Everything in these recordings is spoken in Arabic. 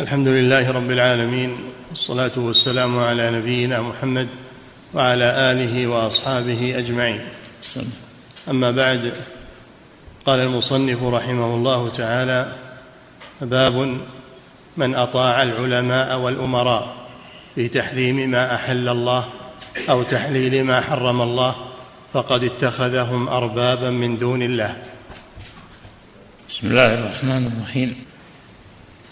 الحمد لله رب العالمين، والصلاة والسلام على نبينا محمد وعلى آله وأصحابه أجمعين. أما بعد، قال المصنف رحمه الله تعالى: باب من أطاع العلماء والأمراء في تحريم ما أحل الله أو تحليل ما حرم الله فقد اتخذهم أربابا من دون الله. بسم الله الرحمن الرحيم.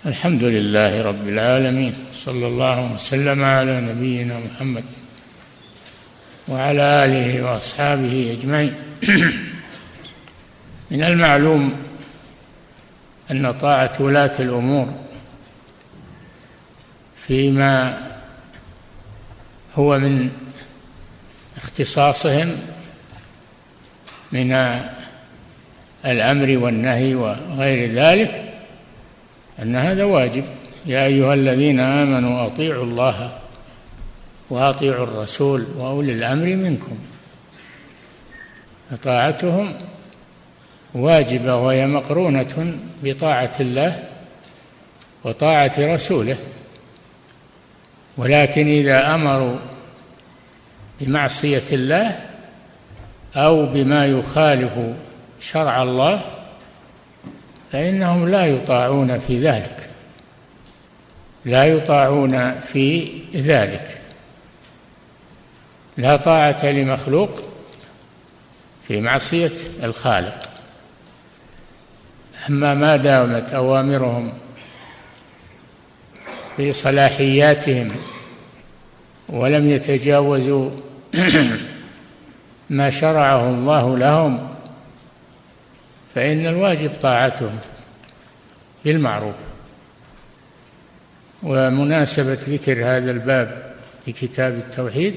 الحمد لله رب العالمين، صلى الله وسلم على نبينا محمد وعلى آله وأصحابه أجمعين. من المعلوم أن طاعة ولاة الأمور فيما هو من اختصاصهم من الأمر والنهي وغير ذلك أن هذا واجب. يا أيها الذين آمنوا أطيعوا الله وأطيعوا الرسول وأولي الأمر منكم. طاعتهم واجبة، وهي مقرونة بطاعة الله وطاعة رسوله، ولكن إذا أمروا بمعصية الله أو بما يخالف شرع الله فإنهم لا يطاعون في ذلك، لا طاعة لمخلوق في معصية الخالق. أما ما دامت أوامرهم في صلاحياتهم ولم يتجاوزوا ما شرعه الله لهم فإن الواجب طاعتهم بالمعروف. ومناسبة ذكر هذا الباب في كتاب التوحيد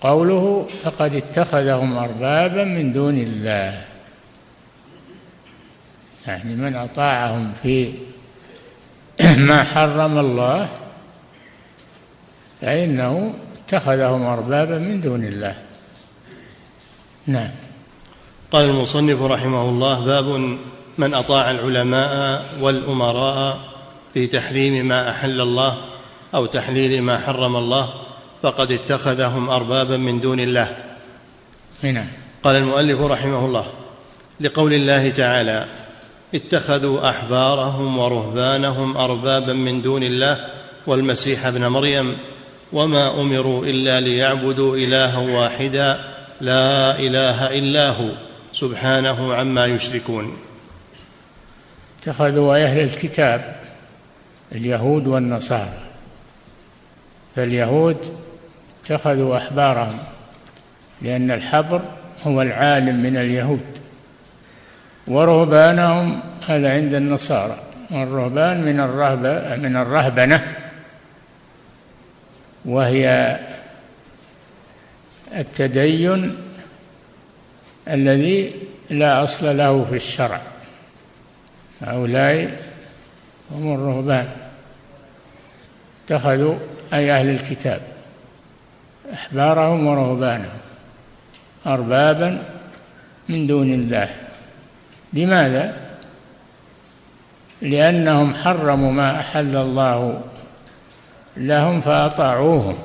قوله: فقد اتخذهم أربابا من دون الله، يعني من أطاعهم في ما حرم الله فإنه اتخذهم أربابا من دون الله. نعم. قال المصنف رحمه الله: باب من أطاع العلماء والأمراء في تحريم ما أحل الله أو تحليل ما حرم الله فقد اتخذهم أربابا من دون الله. هنا قال المؤلف رحمه الله لقول الله تعالى: اتخذوا أحبارهم ورهبانهم أربابا من دون الله والمسيح ابن مريم وما أمروا إلا ليعبدوا إلها واحدا لا إله إلا هو سبحانه عما يشركون. اتخذوا أهل الكتاب اليهود والنصارى. فاليهود اتخذوا أحبارهم، لأن الحبر هو العالم من اليهود، ورهبانهم هذا عند النصارى، والرهبان من الرهبنة، وهي التدين الذي لا أصل له في الشرع. هؤلاء هم الرهبان، اتخذوا أي أهل الكتاب أحبارهم ورهبانهم أربابا من دون الله. لماذا؟ لأنهم حرموا ما أحل الله لهم فأطاعوهم،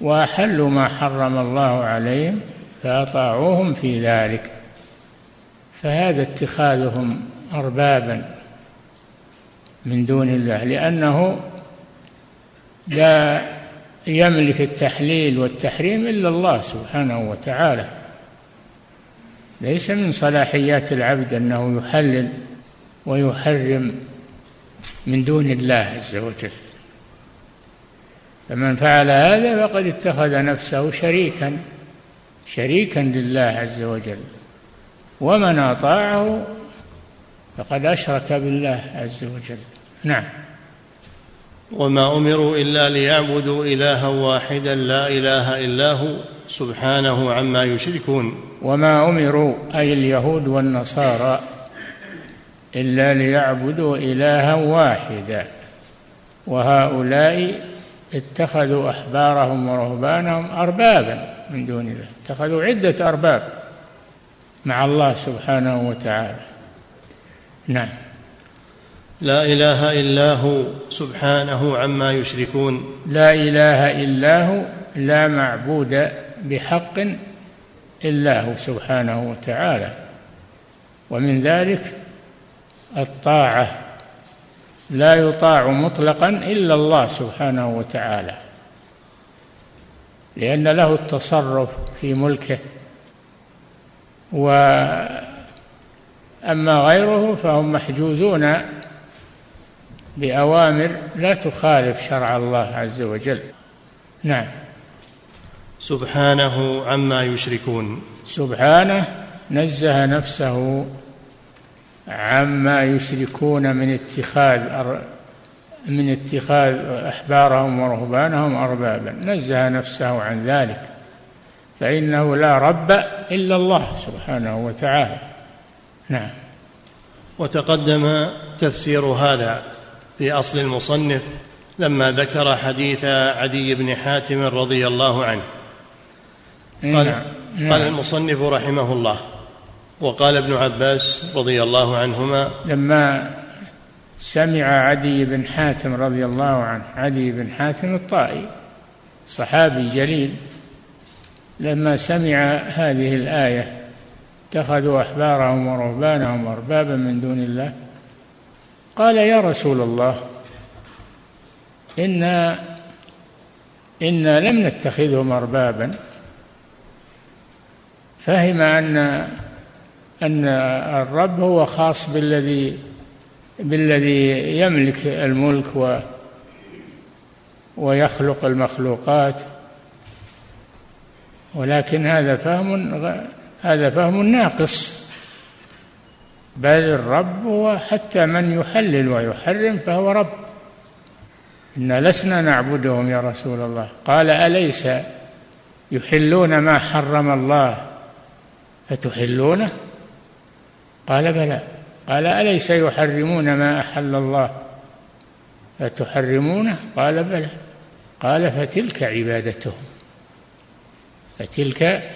وأحلوا ما حرم الله عليهم فأطاعوهم في ذلك، فهذا اتخاذهم أربابا من دون الله، لأنه لا يملك التحليل والتحريم إلا الله سبحانه وتعالى. ليس من صلاحيات العبد أنه يحلل ويحرم من دون الله عز وجل. فمن فعل هذا فقد اتخذ نفسه شريكا لله عز وجل، ومن أطاعه فقد أشرك بالله عز وجل. نعم. وما أمروا إلا ليعبدوا إلها واحدا لا إله إلا هو سبحانه عما يشركون. وما أمروا أي اليهود والنصارى إلا ليعبدوا إلها واحدا، وهؤلاء اتخذوا أحبارهم ورهبانهم أربابا من دون الله. اتخذوا عدة أرباب مع الله سبحانه وتعالى. نعم. لا إله إلا هو سبحانه عما يشركون. لا إله إلا هو، لا معبود بحق إلا هو سبحانه وتعالى. ومن ذلك الطاعة، لا يطاع مطلقا إلا الله سبحانه وتعالى، لأن له التصرف في ملكه، وأما غيره فهم محجوزون بأوامر لا تخالف شرع الله عز وجل. نعم. سبحانه عما يشركون، سبحانه نزه نفسه عما يشركون من اتخاذ أحبارهم ورهبانهم أربابا، نزه نفسه عن ذلك، فإنه لا رب إلا الله سبحانه وتعالى. نعم. وتقدم تفسير هذا في أصل المصنف لما ذكر حديث عدي بن حاتم رضي الله عنه. قال المصنف رحمه الله: وقال ابن عباس رضي الله عنهما، لما سمع عدي بن حاتم رضي الله عنه، عدي بن حاتم الطائي صحابي جليل، لما سمع هذه الآية اتخذوا أحبارهم ورهبانهم أربابا من دون الله، قال: يا رسول الله، إنا لم نتخذهم أربابا. فهم أن الرب هو خاص بالذي يملك الملك ويخلق المخلوقات، ولكن هذا فهم ناقص، بل الرب هو حتى من يحلل ويحرم فهو رب، إن لسنا نعبدهم يا رسول الله. قال: أليس يحلون ما حرم الله فتحلونه؟ قال: بلى. قال: أليس يحرمون ما أحل الله فتحرمونه؟ قال: بلى. قال: فتلك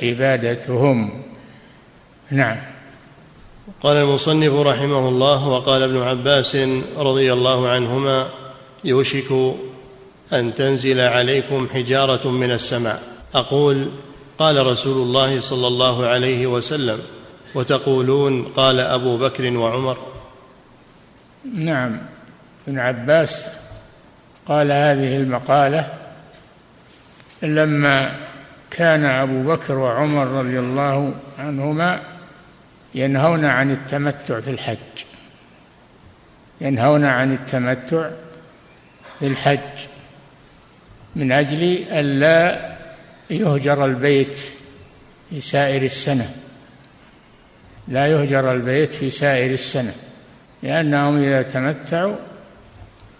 عبادتهم. نعم. قال المصنف رحمه الله: وقال ابن عباس رضي الله عنهما: يوشك أن تنزل عليكم حجارة من السماء، أقول: قال رسول الله صلى الله عليه وسلم، وتقولون: قال أبو بكر وعمر. نعم. ابن عباس قال هذه المقالة لما كان أبو بكر وعمر رضي الله عنهما ينهون عن التمتع في الحج، ينهون عن التمتع في الحج من أجل ألا يهجر البيت في سائر السنة، لا يهجر البيت في سائر السنة، لأنهم إذا تمتعوا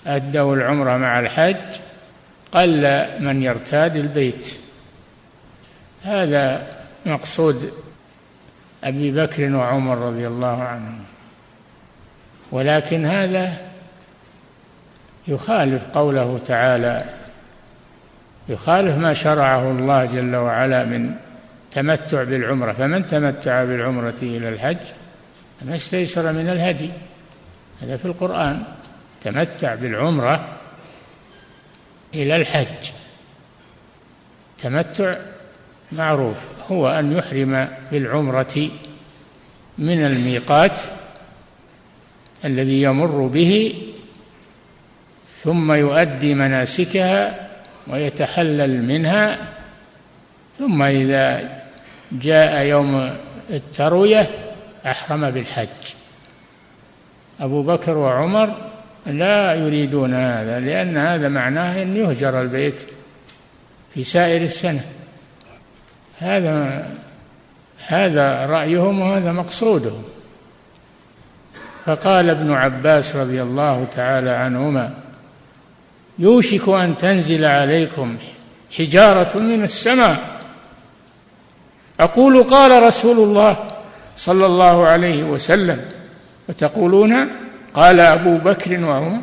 أدوا العمرة مع الحج قل من يرتاد البيت. هذا مقصود أبي بكر وعمر رضي الله عنهم، ولكن هذا يخالف قوله تعالى، يخالف ما شرعه الله جل وعلا من تمتع بالعمرة: فمن تمتع بالعمرة إلى الحج فما استيسر من الهدي. هذا في القرآن، تمتع بالعمرة إلى الحج. تمتع معروف هو أن يحرم بالعمرة من الميقات الذي يمر به، ثم يؤدي مناسكها ويتحلل منها، ثم إذا جاء يوم التروية أحرم بالحج. أبو بكر وعمر لا يريدون هذا، لأن هذا معناه أن يهجر البيت في سائر السنة. هذا رأيهم وهذا مقصودهم. فقال ابن عباس رضي الله تعالى عنهما: يوشك أن تنزل عليكم حجارة من السماء، أقول: قال رسول الله صلى الله عليه وسلم، وتقولون: قال أبو بكر وعمر.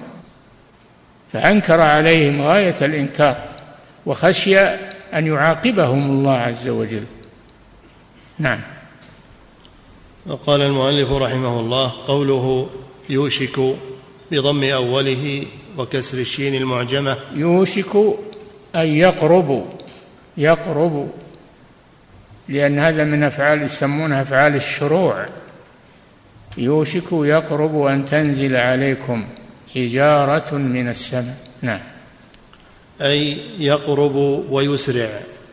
فأنكر عليهم غاية الإنكار، وخشي أن يعاقبهم الله عز وجل. نعم. وقال المؤلف رحمه الله: قوله يوشك بضم أوله وكسر الشين المعجمة. يوشك أن يقرب، لأن هذا من أفعال يسمونها أفعال الشروع. يوشك يقرب أن تنزل عليكم حجارة من السماء. نعم، أي يقرب ويسرع.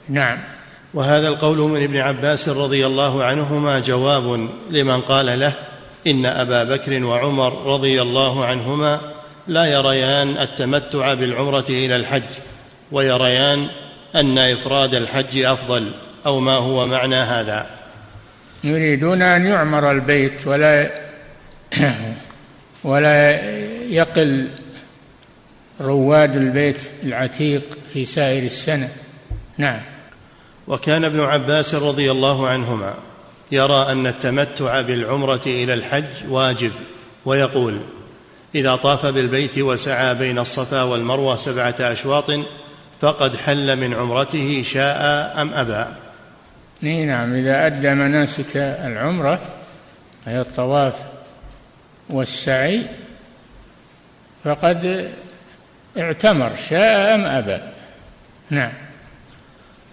نعم. وهذا القول من ابن عباس رضي الله عنهما جواب لمن قال له إن أبا بكر وعمر رضي الله عنهما لا يريان التمتع بالعمرة إلى الحج، ويريان أن إفراد الحج أفضل، أو ما هو معنى هذا. يريدون أن يعمر البيت ولا يقل رواد البيت العتيق في سائر السنة. نعم. وكان ابن عباس رضي الله عنهما يرى أن التمتع بالعمرة إلى الحج واجب، ويقول إذا طاف بالبيت وسعى بين الصفا والمروة 7 أشواط فقد حل من عمرته شاء أم أبى. نعم، إذا أدى مناسك العمرة هي الطواف والسعي فقد اعتمر شاء أم أبى. نعم.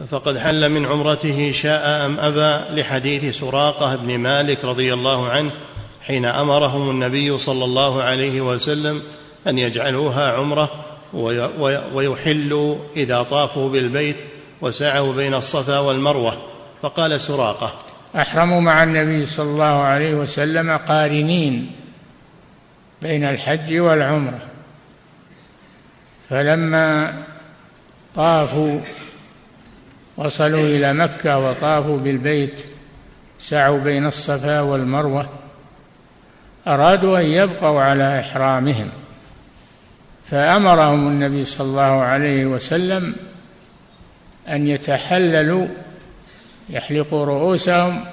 فقد حل من عمرته شاء أم أبى، لحديث سراقة بن مالك رضي الله عنه حين أمرهم النبي صلى الله عليه وسلم أن يجعلوها عمرة ويحلوا إذا طافوا بالبيت وسعوا بين الصفا والمروة. فقال سراقة: أحرموا مع النبي صلى الله عليه وسلم قارنين بين الحج والعمرة، فلما طافوا وصلوا إلى مكة وطافوا بالبيت سعوا بين الصفا والمروة، أرادوا أن يبقوا على إحرامهم، فأمرهم النبي صلى الله عليه وسلم أن يتحللوا، يحلقوا رؤوسهم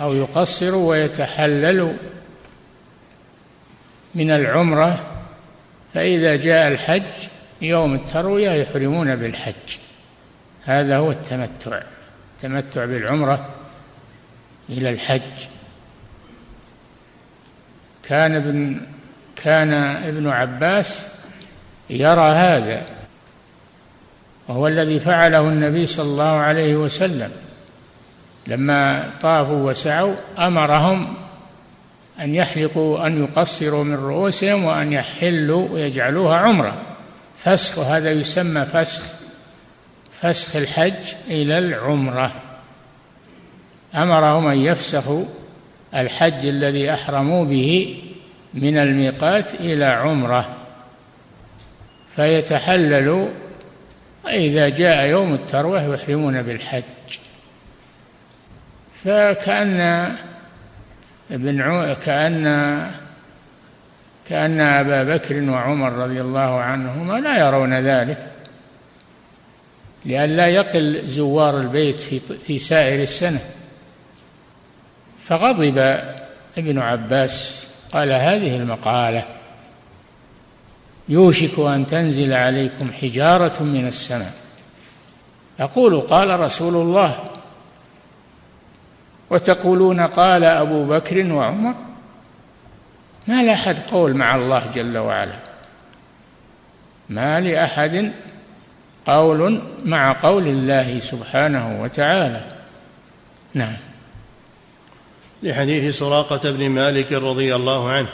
أو يقصروا ويتحللوا من العمرة، فإذا جاء الحج يوم التروية يحرمون بالحج. هذا هو التمتع بالعمرة إلى الحج. كان ابن عباس يرى هذا، وهو الذي فعله النبي صلى الله عليه وسلم لما طافوا وسعوا، أمرهم أن يحلقوا، أن يقصروا من رؤوسهم، وأن يحلوا ويجعلوها عمرة. فسخ، هذا يسمى فسخ الحج إلى العمرة. أمرهم أن يفسخوا الحج الذي أحرموا به من الميقات إلى عمرة فيتحللوا، إذا جاء يوم التروية يحرمون بالحج. كأن أبا بكر وعمر رضي الله عنهما لا يرون ذلك، لئلا يقل زوار البيت في سائر السنة. فغضب ابن عباس قال هذه المقالة: يوشك أن تنزل عليكم حجارة من السماء. أقول قال رسول الله، وتقولون قال أبو بكر وعمر. ما لأحد قول مع الله جل وعلا، ما لأحد قول مع قول الله سبحانه وتعالى. نعم. لحديث سراقة بن مالك رضي الله عنه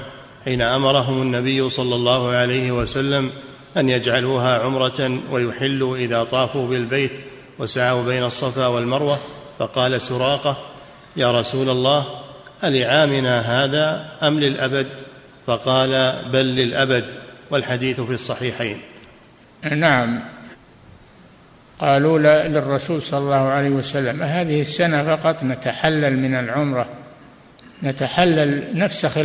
حين أمرهم النبي صلى الله عليه وسلم أن يجعلوها عمرة ويحلوا إذا طافوا بالبيت وسعوا بين الصفا والمروة، فقال سراقة: يا رسول الله، ألعامنا هذا أم للأبد؟ فقال: بل للأبد، والحديث في الصحيحين. نعم. قالوا للرسول صلى الله عليه وسلم: هذه السنة فقط نتحلل من العمرة، نفسخ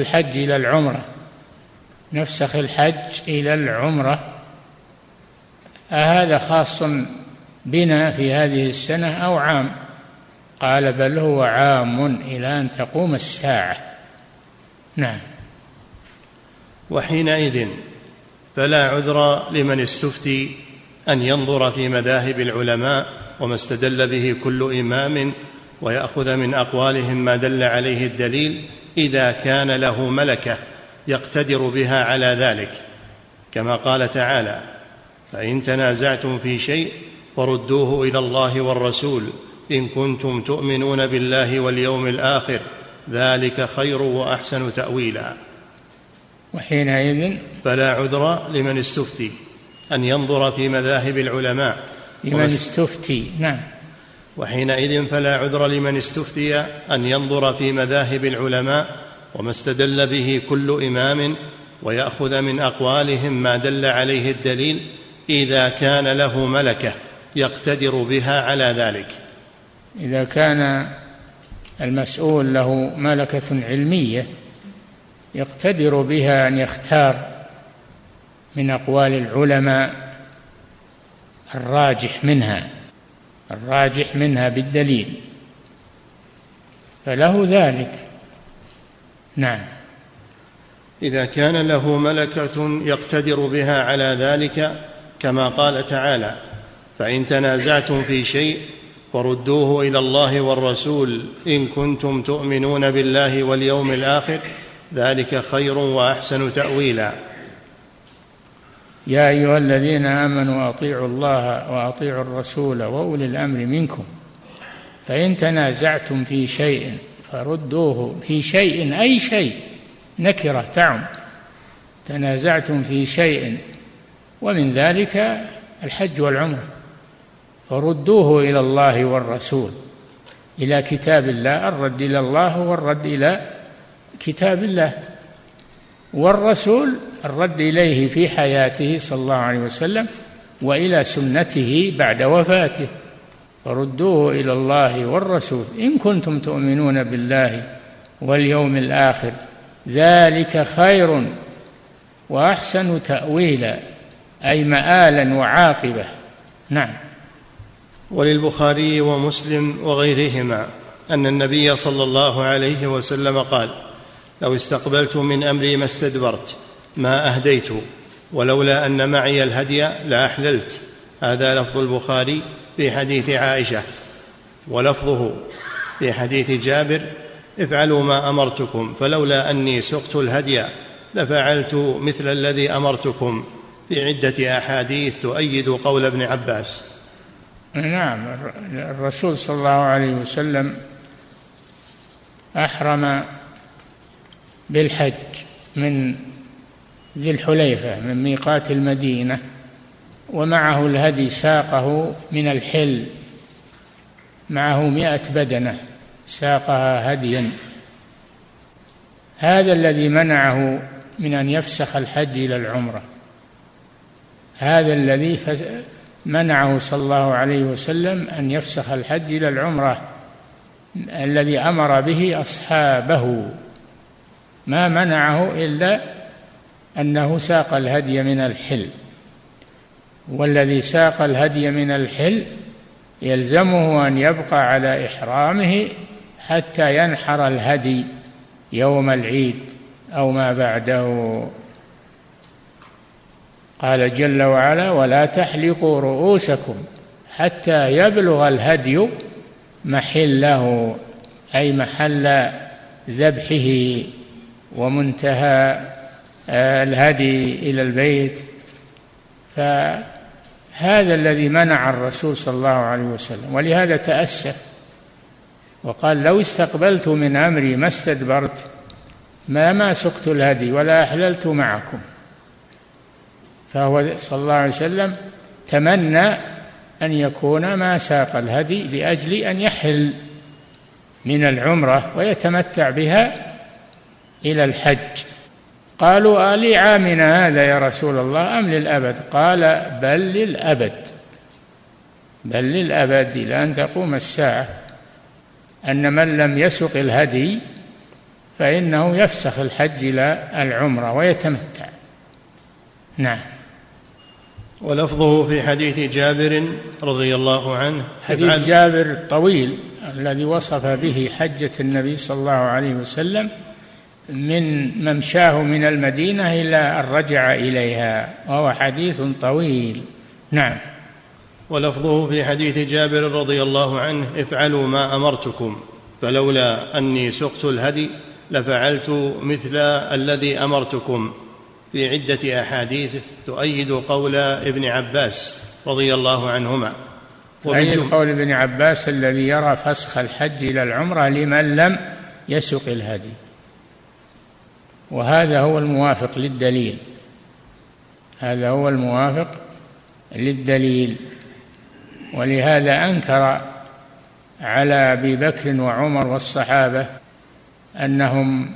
الحج إلى العمرة، أهذا خاص بنا في هذه السنة أو عام؟ قال: بل هو عام إلى أن تقوم الساعة. نعم. وحينئذ فلا عذر لمن استفتي أن ينظر في مذاهب العلماء وما استدل به كل إمام، ويأخذ من أقوالهم ما دل عليه الدليل إذا كان له ملكة، يقتدر بها على ذلك، كما قال تعالى: فإن تنازعتم في شيء فردوه إلى الله والرسول إن كنتم تؤمنون بالله واليوم الآخر ذلك خير وأحسن تأويلا. وحينئذ فلا عذر لمن استفتي أن ينظر في مذاهب العلماء لمن استفتي. نعم. وحينئذ فلا عذر لمن استفتي أن ينظر في مذاهب العلماء وما استدل به كل إمام ويأخذ من أقوالهم ما دل عليه الدليل إذا كان له ملكة يقتدر بها على ذلك. إذا كان المسؤول له ملكة علمية يقتدر بها أن يختار من أقوال العلماء الراجح منها بالدليل، فله ذلك. نعم. إذا كان له ملكة يقتدر بها على ذلك، كما قال تعالى: فإن تنازعتم في شيء فردوه إلى الله والرسول إن كنتم تؤمنون بالله واليوم الآخر ذلك خير وأحسن تأويلا. يا أيها الذين آمنوا أطيعوا الله وأطيعوا الرسول وأولي الأمر منكم فإن تنازعتم في شيء فردوه. في شيء أي شيء، نكرة تعم. تنازعتم في شيء، ومن ذلك الحج والعمرة، فردوه إلى الله والرسول، إلى كتاب الله. الرد إلى الله والرد إلى كتاب الله، والرسول الرد إليه في حياته صلى الله عليه وسلم وإلى سنته بعد وفاته. فردوه إلى الله والرسول إن كنتم تؤمنون بالله واليوم الآخر ذلك خير وأحسن تأويلا، أي مآلا وعاقبة. نعم. وللبخاري ومسلم وغيرهما أن النبي صلى الله عليه وسلم قال: لو استقبلت من أمري ما استدبرت ما أهديت، ولولا أن معي الهدي لأحللت. هذا لفظ البخاري في حديث عائشة، ولفظه في حديث جابر: افعلوا ما أمرتكم فلولا أني سقت الهدي لفعلت مثل الذي أمرتكم، في عدة أحاديث تؤيد قول ابن عباس. نعم. الرسول صلى الله عليه وسلم أحرم بالحج من ذي الحليفة من ميقات المدينة، ومعه الهدي ساقه من الحل، معه 100 بدنة ساقها هديا. هذا الذي منعه من أن يفسخ الحج إلى العمرة، هذا الذي منعه صلى الله عليه وسلم أن يفسخ الحج إلى العمرة، الذي أمر به أصحابه. ما منعه إلا أنه ساق الهدي من الحل، والذي ساق الهدي من الحل يلزمه أن يبقى على إحرامه حتى ينحر الهدي يوم العيد أو ما بعده. قال جل وعلا: ولا تحلقوا رؤوسكم حتى يبلغ الهدي محله، أي محل ذبحه ومنتهى الهدي إلى البيت. فهذا الذي منع الرسول صلى الله عليه وسلم، ولهذا تأسف وقال: لو استقبلت من أمري ما استدبرت ما سقت الهدي ولا أحللت معكم. فهو صلى الله عليه وسلم تمنى أن يكون ما ساق الهدي لأجل أن يحل من العمرة ويتمتع بها إلى الحج. قالوا: لعامنا هذا يا رسول الله أم للأبد؟ قال: بل للأبد إلى أن تقوم الساعة، أن من لم يسق الهدي فإنه يفسخ الحج إلى العمرة ويتمتع. نعم. ولفظه في حديث جابر رضي الله عنه. حديث جابر الطويل الذي وصف به حجة النبي صلى الله عليه وسلم من ممشاه من المدينة إلى أن رجع إليها، وهو حديث طويل. نعم. ولفظه في حديث جابر رضي الله عنه: افعلوا ما أمرتكم فلولا أني سقت الهدي لفعلت مثل الذي أمرتكم، في عدة أحاديث تؤيد قول ابن عباس رضي الله عنهما. تؤيد قول ابن عباس الذي يرى فسخ الحج إلى العمرة لمن لم يسق الهدي، وهذا هو الموافق للدليل، هذا هو الموافق للدليل. ولهذا أنكر على أبي بكر وعمر والصحابة أنهم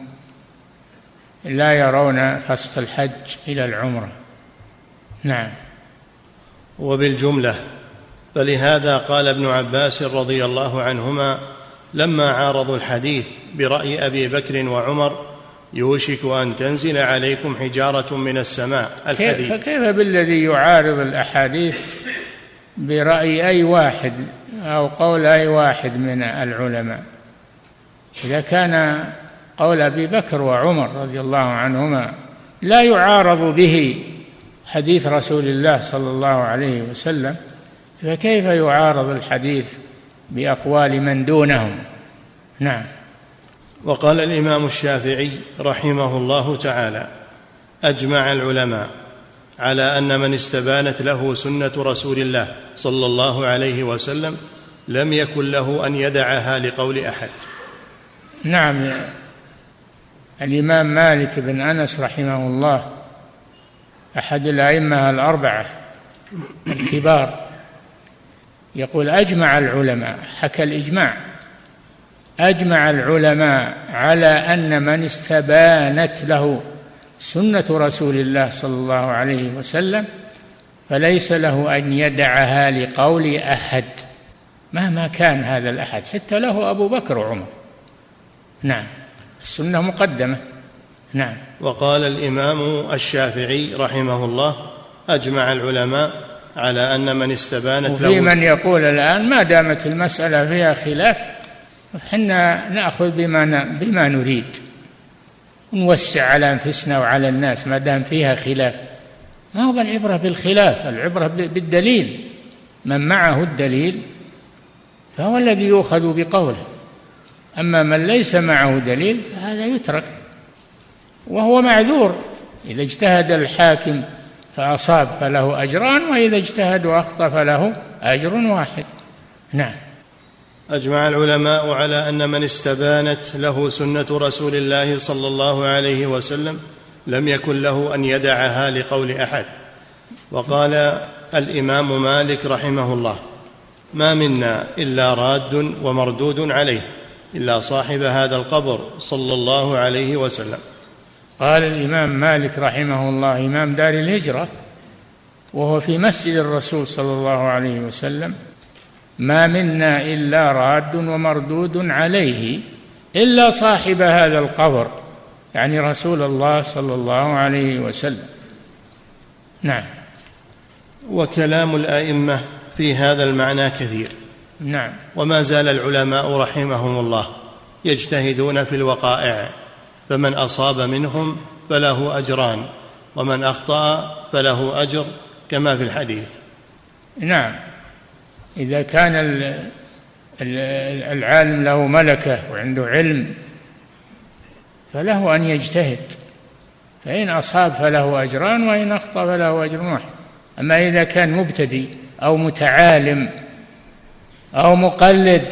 لا يرون فسخ الحج إلى العمرة. نعم. وبالجملة فلهذا قال ابن عباس رضي الله عنهما لما عارضوا الحديث برأي أبي بكر وعمر: يوشك أن تنزل عليكم حجارة من السماء، الحديث. فكيف بالذي يعارض الأحاديث برأي أي واحد أو قول أي واحد من العلماء؟ إذا كان قول أبي بكر وعمر رضي الله عنهما لا يعارض به حديث رسول الله صلى الله عليه وسلم، فكيف يعارض الحديث بأقوال من دونهم؟ نعم. وقال الإمام الشافعي رحمه الله تعالى: أجمع العلماء على أن من استبانت له سنة رسول الله صلى الله عليه وسلم لم يكن له أن يدعها لقول أحد. نعم. الإمام مالك بن أنس رحمه الله أحد الأئمة الأربعة الكبار يقول: أجمع العلماء، حكى الإجماع، أجمع العلماء على أن من استبانت له سنة رسول الله صلى الله عليه وسلم فليس له أن يدعها لقول أحد مهما كان هذا الأحد، حتى له أبو بكر وعمر. نعم، السنة مقدمة. نعم. وقال الإمام الشافعي رحمه الله: أجمع العلماء على أن من استبانت له. وفي من يقول الآن ما دامت المسألة فيها خلاف حنا نأخذ بما نريد، نوسع على أنفسنا وعلى الناس ما دام فيها خلاف. ما هو العبرة بالخلاف، العبرة بالدليل، من معه الدليل فهو الذي يؤخذ بقوله، أما من ليس معه دليل فهذا يترك وهو معذور. إذا اجتهد الحاكم فأصاب فله أجران، وإذا اجتهد وأخطأ فله أجر واحد. نعم. أجمع العلماء على أن من استبانت له سنة رسول الله صلى الله عليه وسلم لم يكن له أن يدعها لقول أحد. وقال الإمام مالك رحمه الله: ما منا إلا راد ومردود عليه إلا صاحب هذا القبر صلى الله عليه وسلم. قال الإمام مالك رحمه الله، إمام دار الهجرة، وهو في مسجد الرسول صلى الله عليه وسلم: ما منا إلا راد ومردود عليه إلا صاحب هذا القبر، يعني رسول الله صلى الله عليه وسلم. نعم. وكلام الأئمة في هذا المعنى كثير. نعم. وما زال العلماء رحمهم الله يجتهدون في الوقائع، فمن أصاب منهم فله أجران ومن أخطأ فله أجر كما في الحديث. نعم. إذا كان العالم له ملكة وعنده علم فله أن يجتهد، فإن أصاب فله أجران وإن أخطأ فله أجر واحد. أما إذا كان مبتدئ أو متعالم أو مقلد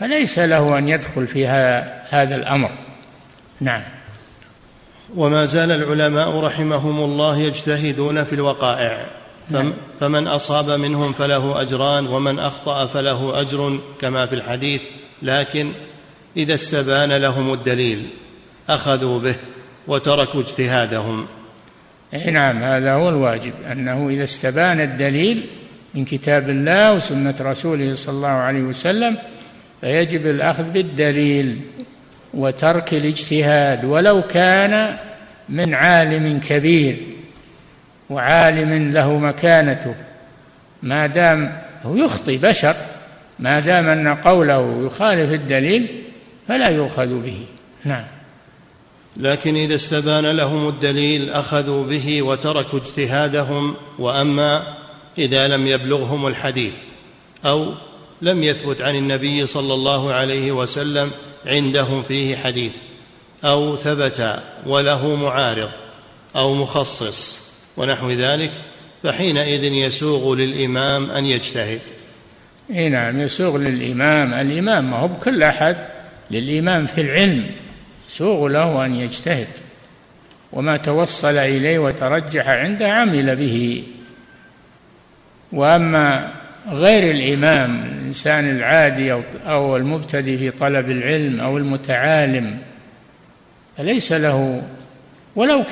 فليس له أن يدخل في هذا الأمر. نعم. وما زال العلماء رحمهم الله يجتهدون في الوقائع، فمن أصاب منهم فله أجران ومن أخطأ فله أجر كما في الحديث، لكن إذا استبان لهم الدليل أخذوا به وتركوا اجتهادهم. نعم، هذا هو الواجب، أنه إذا استبان الدليل من كتاب الله وسنة رسوله صلى الله عليه وسلم فيجب الأخذ بالدليل وترك الاجتهاد، ولو كان من عالم كبير وعالم له مكانته، ما دام هو يخطي بشر، ما دام أن قوله يخالف الدليل فلا يؤخذ به. نعم. لكن إذا استبان لهم الدليل أخذوا به وتركوا اجتهادهم. وأما إذا لم يبلغهم الحديث أو لم يثبت عن النبي صلى الله عليه وسلم عندهم فيه حديث أو ثبت وله معارض أو مخصص ونحو ذلك، فحينئذ يسوغ للإمام أن يجتهد. اي نعم، يسوغ للإمام، الإمام ما هو بكل أحد، للإمام في العلم يسوغ له أن يجتهد، وما توصل إليه وترجح عنده عمل به. وأما غير الإمام، الإنسان العادي أو المبتدئ في طلب العلم أو المتعالم، فليس له، ولو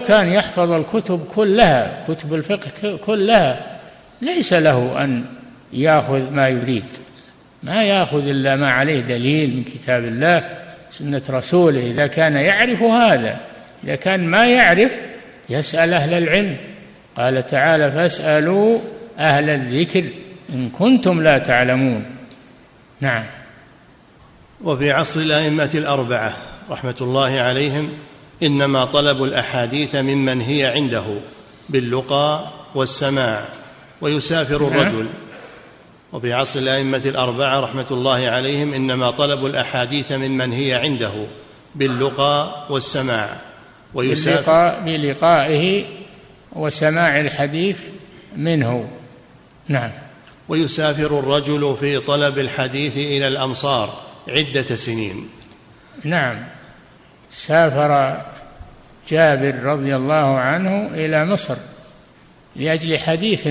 كان يحفظ الكتب كلها، كتب الفقه كلها، ليس له أن يأخذ ما يريد، ما يأخذ إلا ما عليه دليل من كتاب الله سنة رسوله، إذا كان يعرف هذا. إذا كان ما يعرف يسأل أهل العلم، قال تعالى: فاسألوا أهل الذكر إن كنتم لا تعلمون. نعم. وفي عصر الأئمة الأربعة رحمة الله عليهم إنما طلبوا الأحاديث ممن هي عنده باللقى والسماع، ويسافر الرجل. وفي عصر الأئمة الأربعة رحمة الله عليهم إنما طلبوا الأحاديث ممن هي عنده باللقى والسماع، ويسافر بلقائه وسماع الحديث منه. نعم. ويسافر الرجل في طلب الحديث إلى الأمصار عدة سنين. نعم، سافر جابر رضي الله عنه إلى مصر لأجل حديث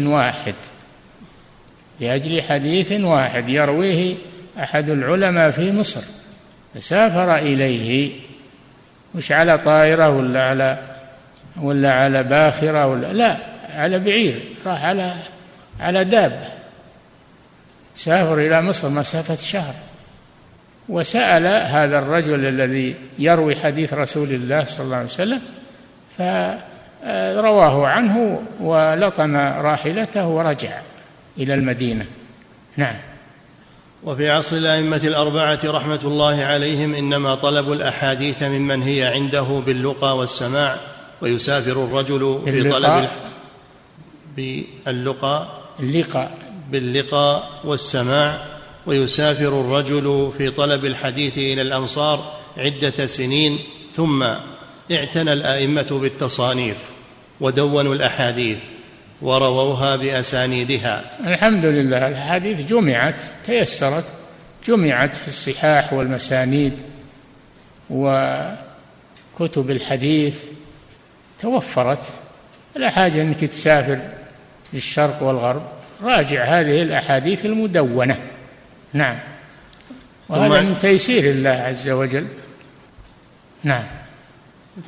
واحد، يرويه أحد العلماء في مصر، فسافر إليه، مش على طائرة ولا على باخرة لا، على بعير، راح على دابة. سافر إلى مصر مسافة شهر، وسأل هذا الرجل الذي يروي حديث رسول الله صلى الله عليه وسلم، فرواه عنه ولطم راحلته ورجع إلى المدينة. نعم. وفي عصر الأئمة الأربعة رحمة الله عليهم إنما طلبوا الأحاديث ممن هي عنده باللقى والسماع، ويسافر الرجل في طلب باللقى والسماع، ويسافر الرجل في طلب الحديث إلى الأمصار عدة سنين. ثم اعتنى الأئمة بالتصانيف ودونوا الأحاديث ورووها بأسانيدها. الحمد لله، الحديث جمعت، تيسرت، جمعت في الصحاح والمسانيد وكتب الحديث، توفرت، لا حاجة أنك تسافر للشرق والغرب، راجع هذه الأحاديث المدونة. نعم، وهذا من تيسير الله عز وجل. نعم.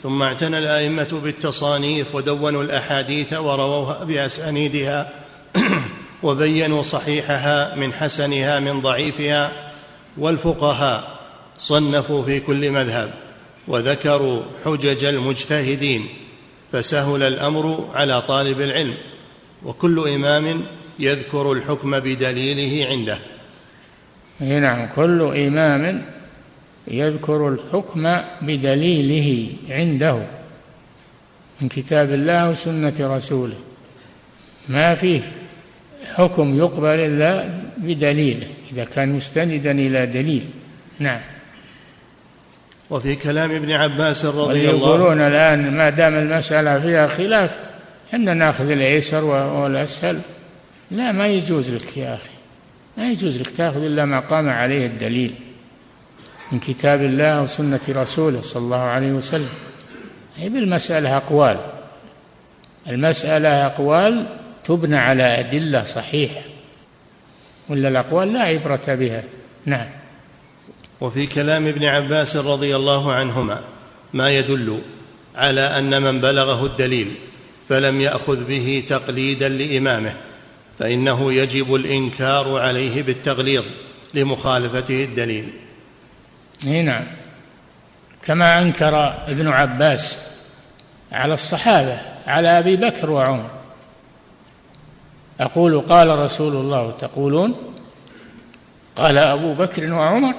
ثم اعتنى الأئمة بالتصانيف ودونوا الأحاديث ورووها بأسانيدها وبينوا صحيحها من حسنها من ضعيفها، والفقهاء صنفوا في كل مذهب وذكروا حجج المجتهدين، فسهل الأمر على طالب العلم، وكل إمام يذكر الحكم بدليله عنده. نعم، كل إمام يذكر الحكم بدليله عنده من كتاب الله وسنة رسوله، ما فيه حكم يقبل إلا بدليله إذا كان مستندا إلى دليل. نعم. وفي كلام ابن عباس رضي الله عنه، يقولون الآن ما دام المسألة فيها خلاف حنا ناخذ الأيسر والأسهل. لا، ما يجوز لك يا أخي، لا يجوز لك تأخذ إلا ما قام عليه الدليل من كتاب الله وسنة رسوله صلى الله عليه وسلم. هي بالمسألة أقوال، المسألة أقوال تبنى على أدلة صحيحة، ولا الأقوال لا عبرة بها. نعم. وفي كلام ابن عباس رضي الله عنهما ما يدل على أن من بلغه الدليل فلم يأخذ به تقليدا لإمامه فإنه يجب الإنكار عليه بالتغليظ لمخالفته الدليل. نعم، كما أنكر ابن عباس على الصحابة، على أبي بكر وعمر. أقول قال رسول الله، تقولون قال أبو بكر وعمر.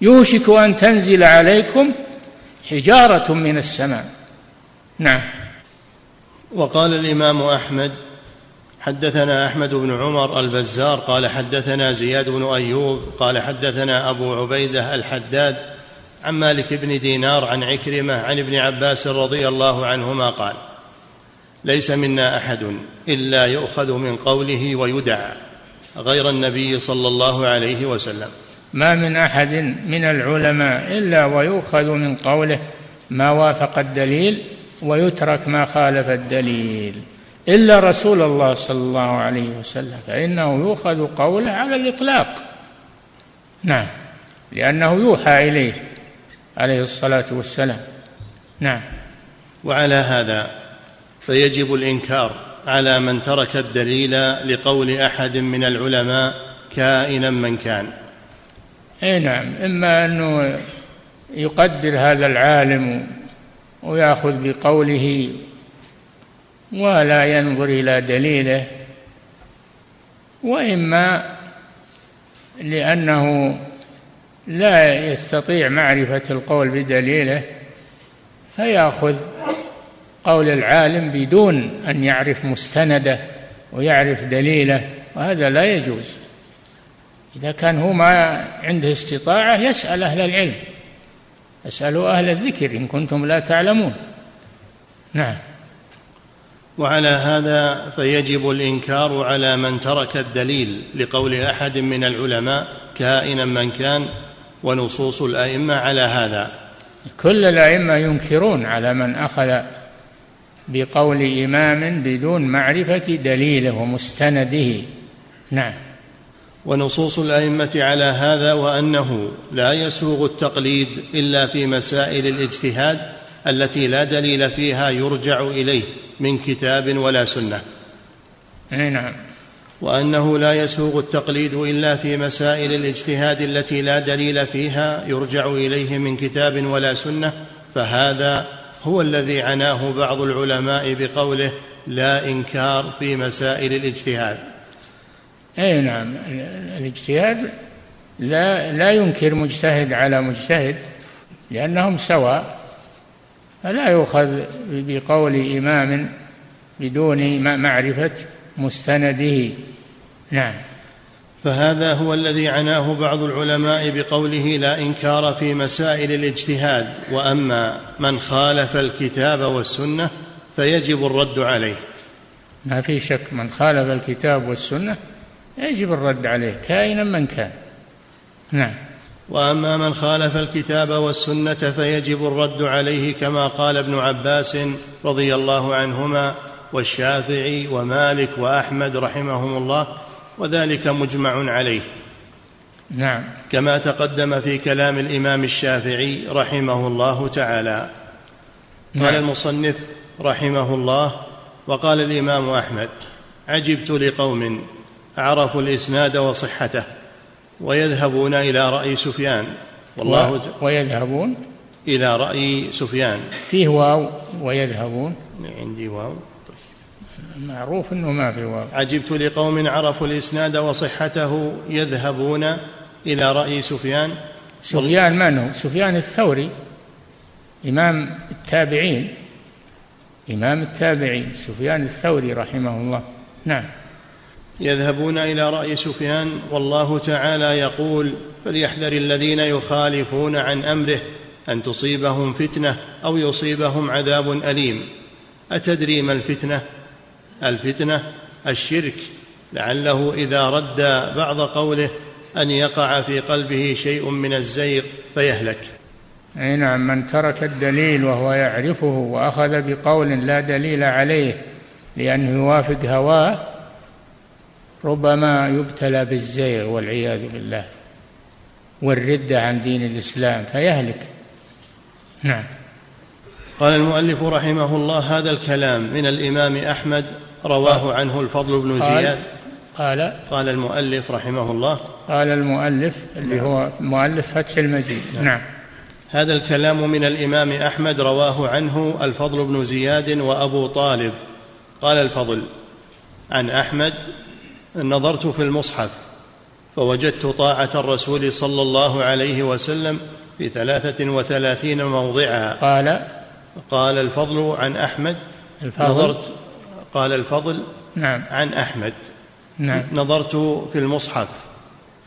يوشك أن تنزل عليكم حجارة من السماء. نعم. وقال الإمام أحمد: حدثنا أحمد بن عمر البزار قال حدثنا زياد بن أيوب قال حدثنا أبو عبيدة الحداد عن مالك بن دينار عن عكرمة عن ابن عباس رضي الله عنهما قال: ليس منا أحد إلا يؤخذ من قوله ويدعى غير النبي صلى الله عليه وسلم. ما من أحد من العلماء إلا ويؤخذ من قوله ما وافق الدليل ويترك ما خالف الدليل إلا رسول الله صلى الله عليه وسلم، فإنه يؤخذ قوله على الإطلاق. نعم، لأنه يوحى إليه عليه الصلاة والسلام. نعم. وعلى هذا فيجب الإنكار على من ترك الدليل لقول أحد من العلماء كائنا من كان. أي نعم، إما أنه يقدر هذا العالم ويأخذ بقوله ولا ينظر إلى دليله، وإما لأنه لا يستطيع معرفة القول بدليله فيأخذ قول العالم بدون أن يعرف مستنده ويعرف دليله، وهذا لا يجوز. إذا كان هو ما عنده استطاعة يسأل أهل العلم، اسألوا أهل الذكر إن كنتم لا تعلمون. نعم. وعلى هذا فيجب الإنكار على من ترك الدليل لقول أحد من العلماء كائنا من كان، ونصوص الأئمة على هذا. كل الأئمة ينكرون على من أخذ بقول إمام بدون معرفة دليله ومستنده. نعم. ونصوص الأئمة على هذا، وأنه لا يسوغ التقليد إلا في مسائل الاجتهاد التي لا دليل فيها يرجع إليه من كتاب ولا سنة. نعم. وأنه لا يسوغ التقليد إلا في مسائل الاجتهاد التي لا دليل فيها يرجع إليه من كتاب ولا سنة، فهذا هو الذي عناه بعض العلماء بقوله لا إنكار في مسائل الاجتهاد. أي نعم، الاجتهاد لا ينكر مجتهد على مجتهد لأنهم سواء، فلا يؤخذ بقول إمام بدون معرفة مستنده. نعم. فهذا هو الذي عناه بعض العلماء بقوله لا إنكار في مسائل الاجتهاد، وأما من خالف الكتاب والسنة فيجب الرد عليه. ما في شك، من خالف الكتاب والسنة يجب الرد عليه كائنا من كان. نعم. وأما من خالف الكتاب والسنة فيجب الرد عليه كما قال ابن عباس رضي الله عنهما والشافعي ومالك وأحمد رحمهم الله، وذلك مجمع عليه. نعم. كما تقدم في كلام الإمام الشافعي رحمه الله تعالى. نعم. قال المصنف رحمه الله: وقال الإمام أحمد: عجبت لقوم عرفوا الإسناد وصحته ويذهبون إلى رأي سفيان. والله ويذهبون إلى رأي سفيان فيه واو، ويذهبون عندي واو، معروف أنه ما في واو. عجبت لقوم عرفوا الإسناد وصحته يذهبون إلى رأي سفيان. سفيان من هو؟ سفيان الثوري، إمام التابعين سفيان الثوري رحمه الله. نعم. يذهبون إلى رأي سفيان، والله تعالى يقول: فليحذر الذين يخالفون عن أمره أن تصيبهم فتنة أو يصيبهم عذاب أليم. أتدري ما الفتنة؟ الفتنة الشرك، لعله إذا رد بعض قوله أن يقع في قلبه شيء من الزيغ فيهلك. أي نعم، من ترك الدليل وهو يعرفه وأخذ بقول لا دليل عليه لأنه يوافق هواه ربما يبتلى بالزيغ والعياذ بالله والردة عن دين الإسلام فيهلك. نعم. قال المؤلف رحمه الله: هذا الكلام من الإمام أحمد رواه عنه الفضل بن زياد. قال المؤلف رحمه الله، قال المؤلف اللي هو مؤلف فتح المجيد. نعم. هذا الكلام من الإمام أحمد رواه عنه الفضل بن زياد وأبو طالب. قال الفضل عن أحمد: نظرت في المصحف فوجدت طاعة الرسول صلى الله عليه وسلم في 33 موضعا. قال الفضل عن أحمد: نظرت قال الفضل نعم. عن أحمد نعم. نظرت في المصحف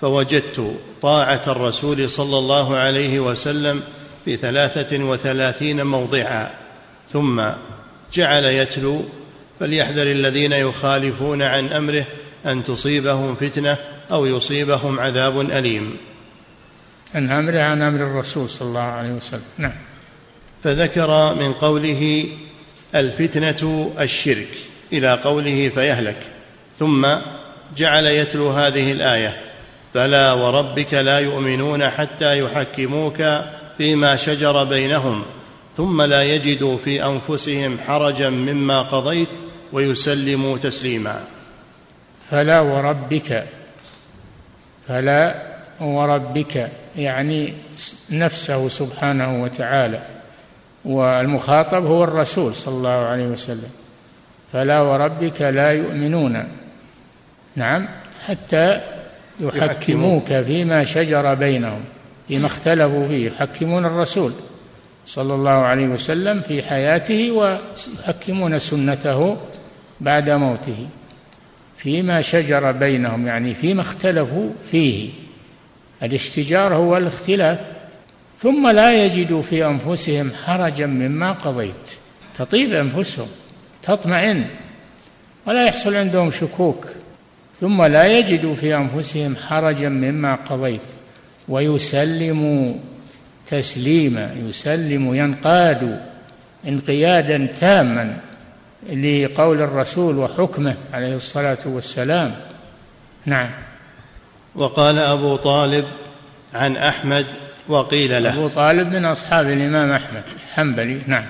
فوجدت طاعة الرسول صلى الله عليه وسلم في 33 موضعا، ثم جعل يتلو: فليحذر الذين يخالفون عن أمره أن تصيبهم فتنة أو يصيبهم عذاب أليم. عن أمره، عن أمر الرسول صلى الله عليه وسلم نعم. فذكر من قوله الفتنة الشرك إلى قوله فيهلك، ثم جعل يتلو هذه الآية: فلا وربك لا يؤمنون حتى يحكموك فيما شجر بينهم ثم لا يجدوا في أنفسهم حرجا مما قضيت ويسلموا تسليما. فلا وربك، فلا وربك يعني نفسه سبحانه وتعالى، والمخاطب هو الرسول صلى الله عليه وسلم. فلا وربك لا يؤمنون نعم حتى يحكموك فيما شجر بينهم، فيما اختلفوا فيه. يحكمون الرسول صلى الله عليه وسلم في حياته، ويحكمون سنته بعد موته فيما شجر بينهم، يعني فيما اختلفوا فيه. الاشتجار هو الاختلاف. ثم لا يجدوا في أنفسهم حرجا مما قضيت، تطيب أنفسهم، تطمئن، ولا يحصل عندهم شكوك. ثم لا يجدوا في أنفسهم حرجا مما قضيت ويسلموا تسليما. يسلم ينقاد انقيادا تاما لقول الرسول وحكمه عليه الصلاة والسلام نعم. وقال أبو طالب عن أحمد وقيل له، أبو طالب من أصحاب الإمام أحمد الحنبلي نعم.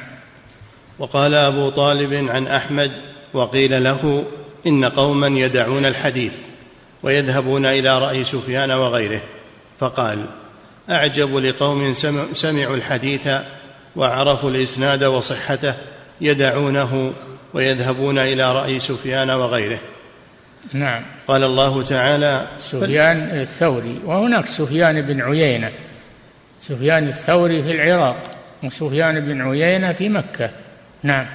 وقال أبو طالب عن أحمد وقيل له: إن قوما يدعون الحديث ويذهبون إلى رأي سفيان وغيره، فقال: أعجب لقوم سمعوا الحديث وعرفوا الإسناد وصحته يدعونه ويذهبون إلى رأي سفيان وغيره نعم. قال الله تعالى: سفيان الثوري، وهناك سفيان بن عيينة، سفيان الثوري في العراق وسفيان بن عيينة في مكة نعم.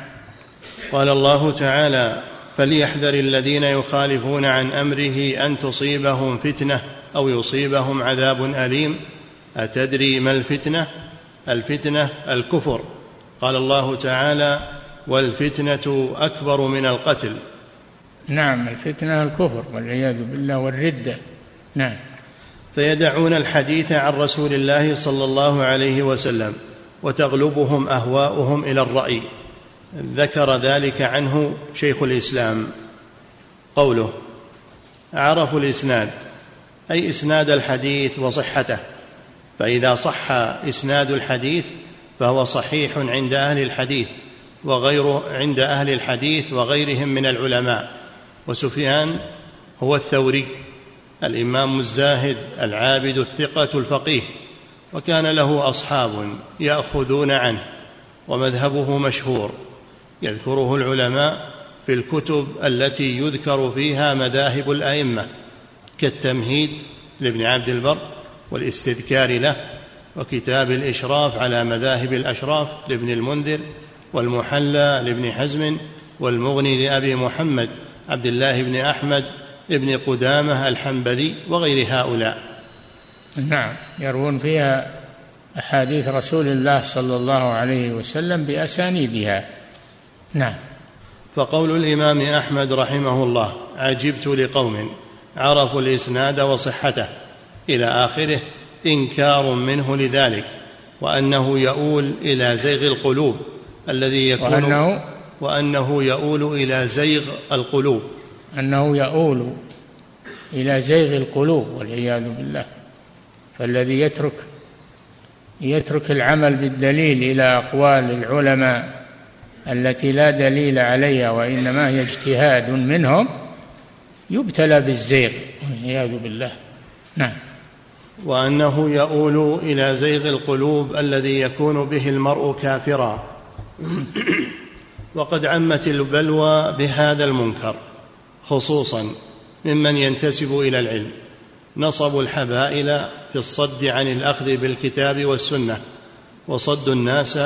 قال الله تعالى: فليحذر الذين يخالفون عن أمره أن تصيبهم فتنة أو يصيبهم عذاب أليم. أتدري ما الفتنة؟ الفتنة الكفر. قال الله تعالى: والفتنة أكبر من القتل نعم. الفتنة الكفر والعياذ بالله والردة نعم. فيدعون الحديث عن رسول الله صلى الله عليه وسلم وتغلبهم أهواؤهم إلى الرأي. ذكر ذلك عنه شيخ الإسلام قوله: عرفوا الإسناد، أي إسناد الحديث وصحته، فإذا صح إسناد الحديث فهو صحيح عند أهل الحديث عند أهل الحديث وغيرهم من العلماء. وسفيان هو الثوري الإمام الزاهد العابد الثقة الفقيه، وكان له أصحاب يأخذون عنه، ومذهبه مشهور يذكره العلماء في الكتب التي يذكر فيها مذاهب الأئمة، كالتمهيد لابن عبد البر والاستذكار له، وكتاب الإشراف على مذاهب الأشراف لابن المنذر، والمحلى لابن حزم، والمغني لأبي محمد عبد الله بن أحمد ابن قدامة الحنبلي، وغير هؤلاء نعم. يروون فيها أحاديث رسول الله صلى الله عليه وسلم بأسانيدها نعم. فقول الإمام أحمد رحمه الله: عجبت لقوم عرفوا الإسناد وصحته إلى آخره، إنكار منه لذلك، وأنه يؤول إلى زيغ القلوب الذي يكون وأنه يؤول إلى زيغ القلوب، أنه يؤول إلى زيغ القلوب والعياذ بالله. فالذي يترك العمل بالدليل إلى أقوال العلماء التي لا دليل عليها وإنما هي اجتهاد منهم يبتلى بالزيغ والعياذ بالله نعم. وأنه يؤول إلى زيغ القلوب الذي يكون به المرء كافرا. وقد عمت البلوى بهذا المنكر، خصوصا ممن ينتسب إلى العلم، نصب الحبائل في الصد عن الأخذ بالكتاب والسنة، وصد الناس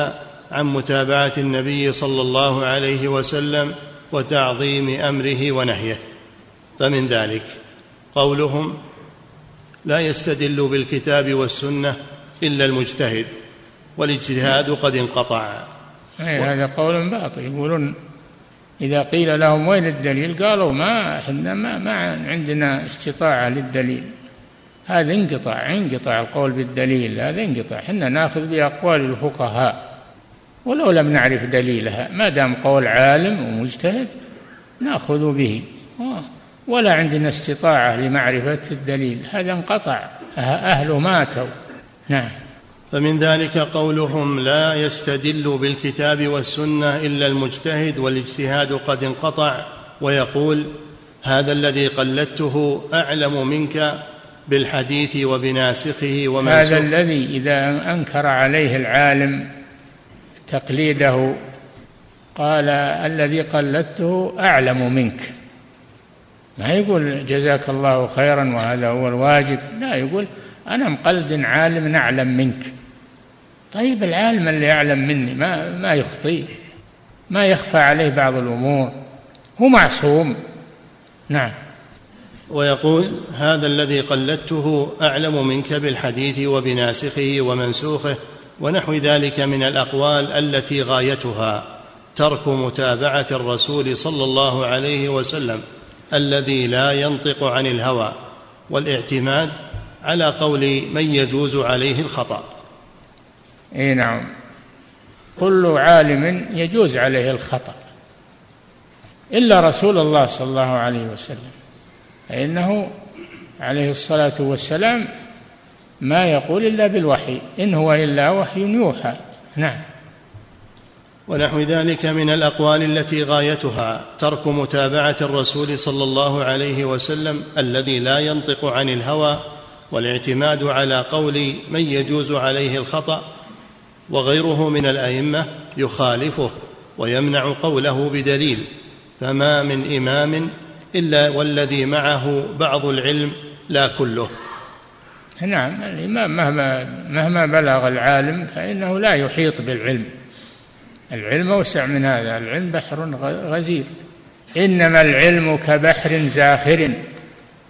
عن متابعة النبي صلى الله عليه وسلم وتعظيم أمره ونهيه. فمن ذلك قولهم لا يستدل بالكتاب والسنة إلا المجتهد، والاجتهاد قد انقطع. هذا قول باطل. يقولون إذا قيل لهم وين الدليل قالوا ما عندنا استطاعة للدليل. هذا انقطع القول بالدليل، هذا انقطع. حنا ناخذ بأقوال الفقهاء ولو لم نعرف دليلها، ما دام قول عالم ومجتهد ناخذ به، ولا عندنا استطاعة لمعرفة الدليل. هذا انقطع، أهله ماتوا. نعم. فمن ذلك قولهم لا يستدل بالكتاب والسنة إلا المجتهد والاجتهاد قد انقطع، ويقول هذا الذي قلدته أعلم منك بالحديث وبناسخه ومنسوخه. هذا الذي إذا أنكر عليه العالم تقليده قال الذي قلدته أعلم منك، ما يقول جزاك الله خيرا وهذا هو الواجب، لا، يقول أنا مقلد عالم أعلم منك. طيب العالم اللي أعلم مني ما يخطئ، ما يخفى عليه بعض الأمور، هو معصوم. نعم. ويقول هذا الذي قلدته أعلم منك بالحديث وبناسخه ومنسوخه ونحو ذلك من الأقوال التي غايتها ترك متابعة الرسول صلى الله عليه وسلم الذي لا ينطق عن الهوى، والاعتماد على قول من يجوز عليه الخطأ. اي نعم، كل عالم يجوز عليه الخطأ إلا رسول الله صلى الله عليه وسلم، فإنه عليه الصلاة والسلام ما يقول إلا بالوحي، إن هو إلا وحي يوحى. نعم. ونحو ذلك من الأقوال التي غايتها ترك متابعة الرسول صلى الله عليه وسلم الذي لا ينطق عن الهوى، والاعتماد على قول من يجوز عليه الخطأ، وغيره من الأئمة يخالفه ويمنع قوله بدليل، فما من إمام إلا والذي معه بعض العلم لا كله. نعم، الإمام مهما بلغ العالم فإنه لا يحيط بالعلم، العلم أوسع من هذا، العلم بحر غزير. إنما العلم كبحر زاخر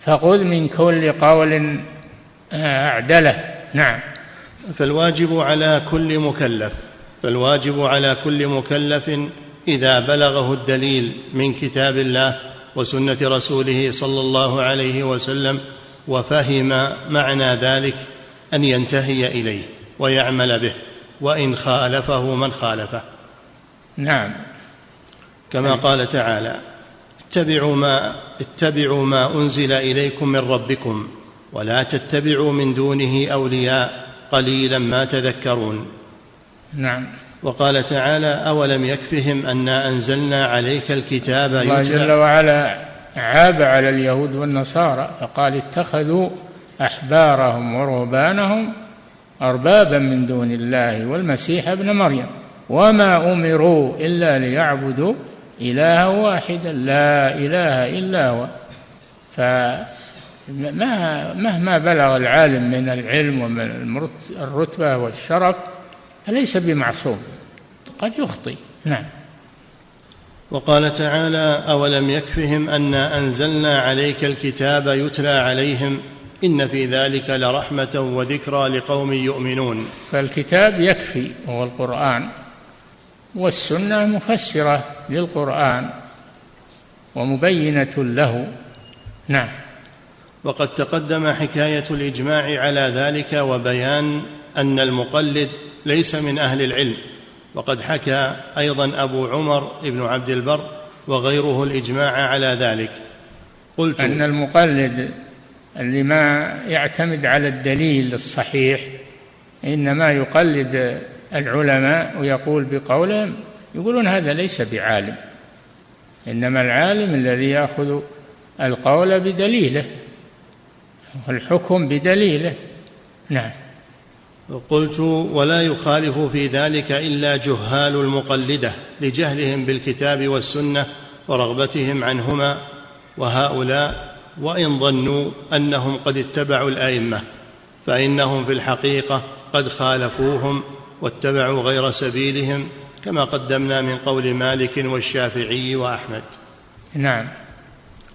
فخذ من كل قول أعدله. نعم. فالواجب على كل مكلف إذا بلغه الدليل من كتاب الله وسنة رسوله صلى الله عليه وسلم وفهم معنى ذلك أن ينتهي إليه ويعمل به، وإن خالفه من خالفه. نعم. كما قال تعالى اتبعوا ما أنزل إليكم من ربكم ولا تتبعوا من دونه أولياء قليلا ما تذكرون. نعم. وقال تعالى أولم يكفهم أنا أنزلنا عليك الكتاب الله جل وعلا عاب على اليهود والنصارى فقال اتخذوا أحبارهم ورهبانهم أربابا من دون الله والمسيح ابن مريم وما أمروا إلا ليعبدوا إلها واحدا لا إله إلا هو. فمهما بلغ العالم من العلم ومن الرتبة والشرف فليس بمعصوم، قد يخطئ. نعم. وقال تعالى أولم يكفهم أنا أنزلنا عليك الكتاب يتلى عليهم إن في ذلك لرحمة وذكرى لقوم يؤمنون. فالكتاب يكفي وهو القرآن، والسنة مفسرة للقرآن ومبينة له. نعم. وقد تقدم حكاية الإجماع على ذلك وبيان أن المقلد ليس من أهل العلم، وقد حكى أيضا أبو عمر بن عبد البر وغيره الإجماع على ذلك. قلت أن المقلد اللي ما يعتمد على الدليل الصحيح إنما يقلد العلماء ويقول بقولهم، يقولون هذا ليس بعالم، إنما العالم الذي يأخذ القول بدليله والحكم بدليله. نعم. قلت ولا يخالف في ذلك إلا جهال المقلدة لجهلهم بالكتاب والسنة ورغبتهم عنهما، وهؤلاء وإن ظنوا أنهم قد اتبعوا الأئمة فإنهم في الحقيقة قد خالفوهم واتبعوا غير سبيلهم كما قدمنا من قول مالك والشافعي وأحمد. نعم.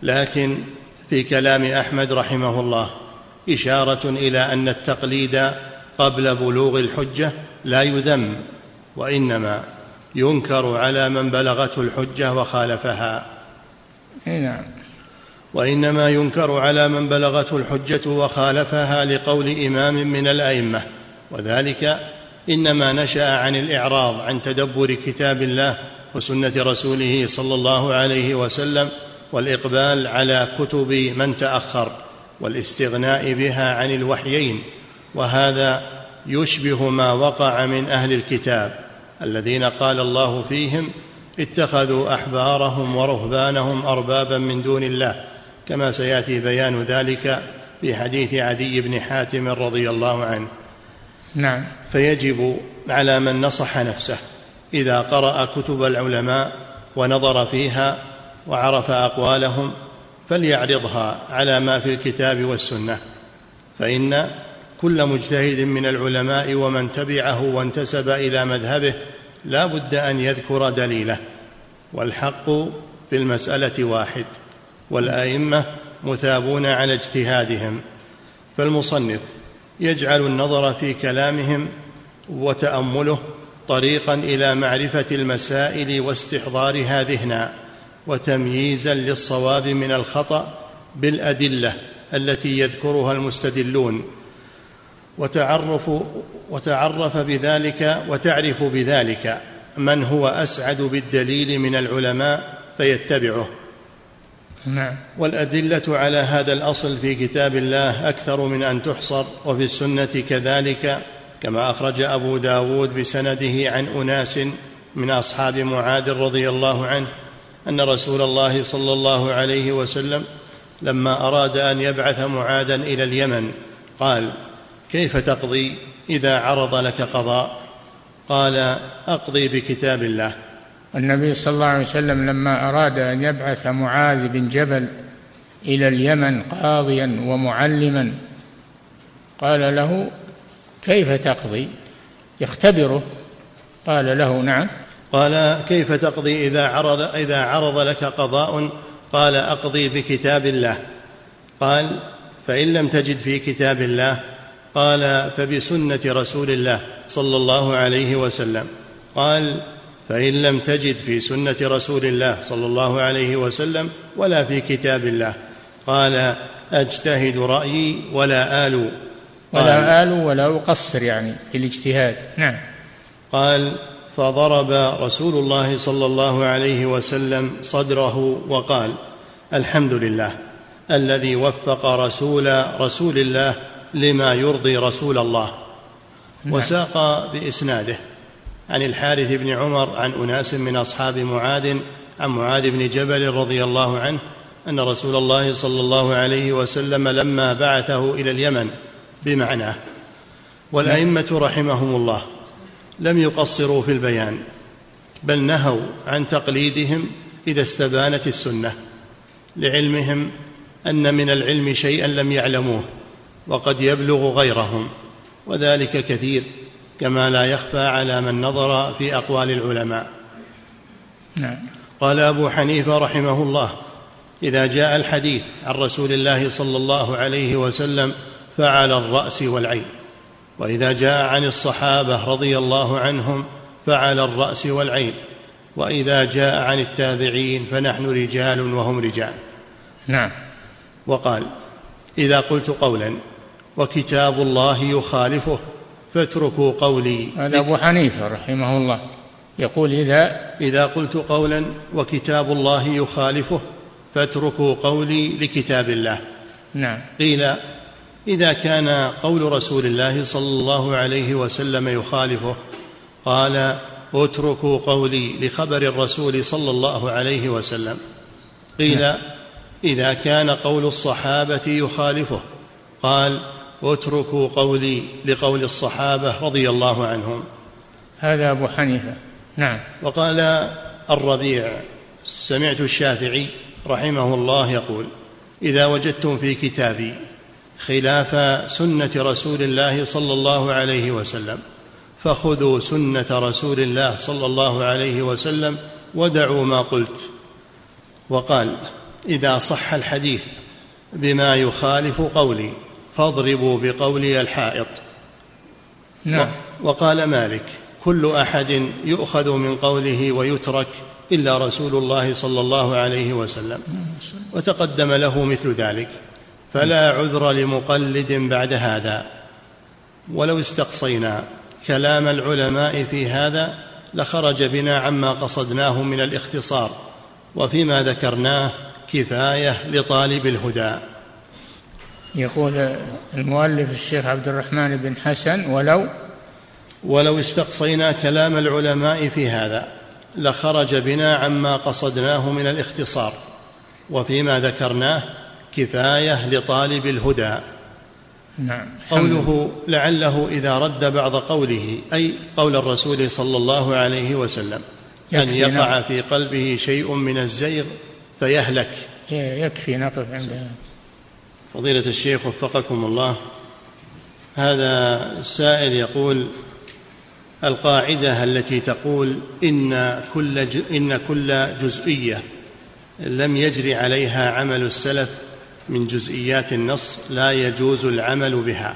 لكن في كلام أحمد رحمه الله إشارة إلى أن التقليد قبل بلوغ الحجة لا يذم، وإنما ينكر على من بلغته الحجة وخالفها. نعم. وإنما ينكر على من بلغته الحجة وخالفها لقول إمام من الأئمة، وذلك إنما نشأ عن الإعراض عن تدبر كتاب الله وسنة رسوله صلى الله عليه وسلم، والإقبال على كتب من تأخر، والاستغناء بها عن الوحيين. وهذا يشبه ما وقع من أهل الكتاب الذين قال الله فيهم: اتخذوا أحبارهم ورهبانهم أربابا من دون الله، كما سيأتي بيان ذلك في حديث عدي بن حاتم رضي الله عنه. نعم. فيجب على من نصح نفسه إذا قرأ كتب العلماء ونظر فيها وعرف أقوالهم فليعرضها على ما في الكتاب والسنة، فإن كل مجتهد من العلماء ومن تبعه وانتسب إلى مذهبه لا بد أن يذكر دليله، والحق في المسألة واحد، والأئمة مثابون على اجتهادهم. فالمصنف يجعل النظر في كلامهم وتأمله طريقا إلى معرفة المسائل واستحضارها ذهنا، وتمييزا للصواب من الخطأ بالأدلة التي يذكرها المستدلون، وتعرف بذلك من هو أسعد بالدليل من العلماء فيتبعه. نعم. والأدلة على هذا الأصل في كتاب الله أكثر من أن تحصر، وفي السنة كذلك، كما أخرج أبو داود بسنده عن أناس من أصحاب معاذ رضي الله عنه أن رسول الله صلى الله عليه وسلم لما أراد أن يبعث معاذا إلى اليمن قال: كيف تقضي إذا عرض لك قضاء؟ قال: أقضي بكتاب الله. النبي صلى الله عليه وسلم لما أراد أن يبعث معاذ بن جبل إلى اليمن قاضيا ومعلما قال له: كيف تقضي؟ يختبره. قال له: نعم. قال: كيف تقضي إذا عرض لك قضاء؟ قال: أقضي بكتاب الله. قال: فإن لم تجد في كتاب الله؟ قال: فبسنة رسول الله صلى الله عليه وسلم. قال: فإن لم تجد في سنة رسول الله صلى الله عليه وسلم ولا في كتاب الله؟ قال: أجتهد رأيي ولا آلو ولا أقصر، يعني في الاجتهاد. نعم. قال: فضرب رسول الله صلى الله عليه وسلم صدره وقال: الحمد لله الذي وفق رسول الله لما يرضي رسول الله. نعم. وساق بإسناده عن الحارث بن عمر عن أناس من أصحاب معاذ عن معاذ بن جبل رضي الله عنه أن رسول الله صلى الله عليه وسلم لما بعثه إلى اليمن بمعناه. والأئمة رحمهم الله لم يقصروا في البيان، بل نهوا عن تقليدهم إذا استبانت السنة، لعلمهم أن من العلم شيئا لم يعلموه وقد يبلغ غيرهم، وذلك كثير، كما لا يخفى على من نظر في أقوال العلماء. نعم. قال أبو حنيفة رحمه الله: إذا جاء الحديث عن رسول الله صلى الله عليه وسلم فعلى الرأس والعين، وإذا جاء عن الصحابة رضي الله عنهم فعلى الرأس والعين، وإذا جاء عن التابعين فنحن رجال وهم رجال. نعم. وقال: إذا قلت قولا وكتاب الله يخالفه فاتركوا قولي. هذا أبو حنيفة رحمه الله يقول: إذا قلت قولا وكتاب الله يخالفه فاتركوا قولي لكتاب الله. نعم. قيل: إذا كان قول رسول الله صلى الله عليه وسلم يخالفه؟ قال: اتركوا قولي لخبر الرسول صلى الله عليه وسلم. قيل: نعم. إذا كان قول الصحابة يخالفه؟ قال: واتركوا قولي لقول الصحابة رضي الله عنهم. هذا أبو حنيفة. نعم. وقال الربيع: سمعت الشافعي رحمه الله يقول: إذا وجدتم في كتابي خلاف سنة رسول الله صلى الله عليه وسلم فخذوا سنة رسول الله صلى الله عليه وسلم ودعوا ما قلت. وقال: إذا صح الحديث بما يخالف قولي فاضربوا بقولي الحائط. نعم. وقال مالك: كل أحد يؤخذ من قوله ويترك إلا رسول الله صلى الله عليه وسلم، وتقدم له مثل ذلك، فلا عذر لمقلد بعد هذا. ولو استقصينا كلام العلماء في هذا لخرج بنا عما قصدناه من الاختصار، وفيما ذكرناه كفاية لطالب الهدى. يقول المؤلف الشيخ عبد الرحمن بن حسن: ولو استقصينا كلام العلماء في هذا لخرج بنا عما قصدناه من الاختصار، وفيما ذكرناه كفاية لطالب الهدى. نعم. قوله لعله إذا رد بعض قوله، أي قول الرسول صلى الله عليه وسلم، أن يقع في قلبه شيء من الزيغ فيهلك. يكفي نقف عندها. فضيلة الشيخ وفقكم الله، هذا السائل يقول: القاعدة التي تقول إن كل جزئية لم يجري عليها عمل السلف من جزئيات النص لا يجوز العمل بها،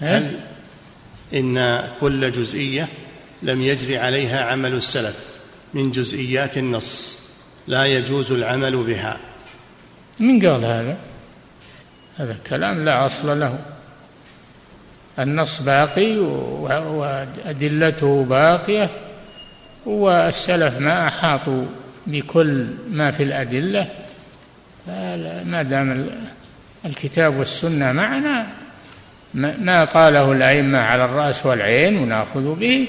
هل إن كل جزئية لم يجري عليها عمل السلف من جزئيات النص لا يجوز العمل بها؟ من قال هذا الكلام لا أصل له. النص باقي وأدلته باقية، والسلف ما أحاطوا بكل ما في الأدلة، ما دام الكتاب والسنة معنا ما قاله الأئمة على الرأس والعين ونأخذ به،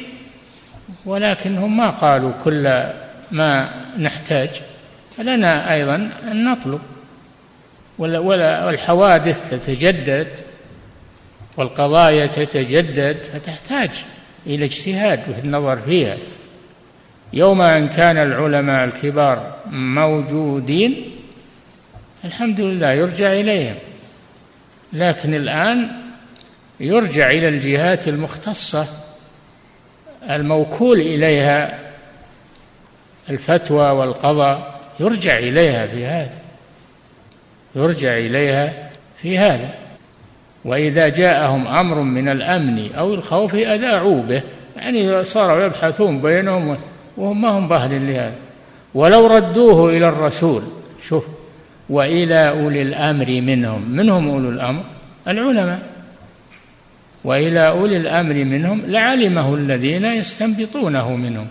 ولكنهم ما قالوا كل ما نحتاج، لنا أيضا أن نطلب. والحوادث تتجدد والقضايا تتجدد، فتحتاج إلى اجتهاد وفي النظر فيها. يوم أن كان العلماء الكبار موجودين الحمد لله يرجع إليهم، لكن الآن يرجع إلى الجهات المختصة الموكول إليها الفتوى والقضاء، يرجع إليها في هذا. وإذا جاءهم أمر من الأمن أو الخوف أذاعوا به، يعني صاروا يبحثون بينهم وهم ما هم بأهل لهذا. ولو ردوه إلى الرسول، شوف، وإلى أولي الأمر منهم أولي الأمر العلماء، وإلى أولي الأمر منهم لعلمه الذين يستنبطونه منهم،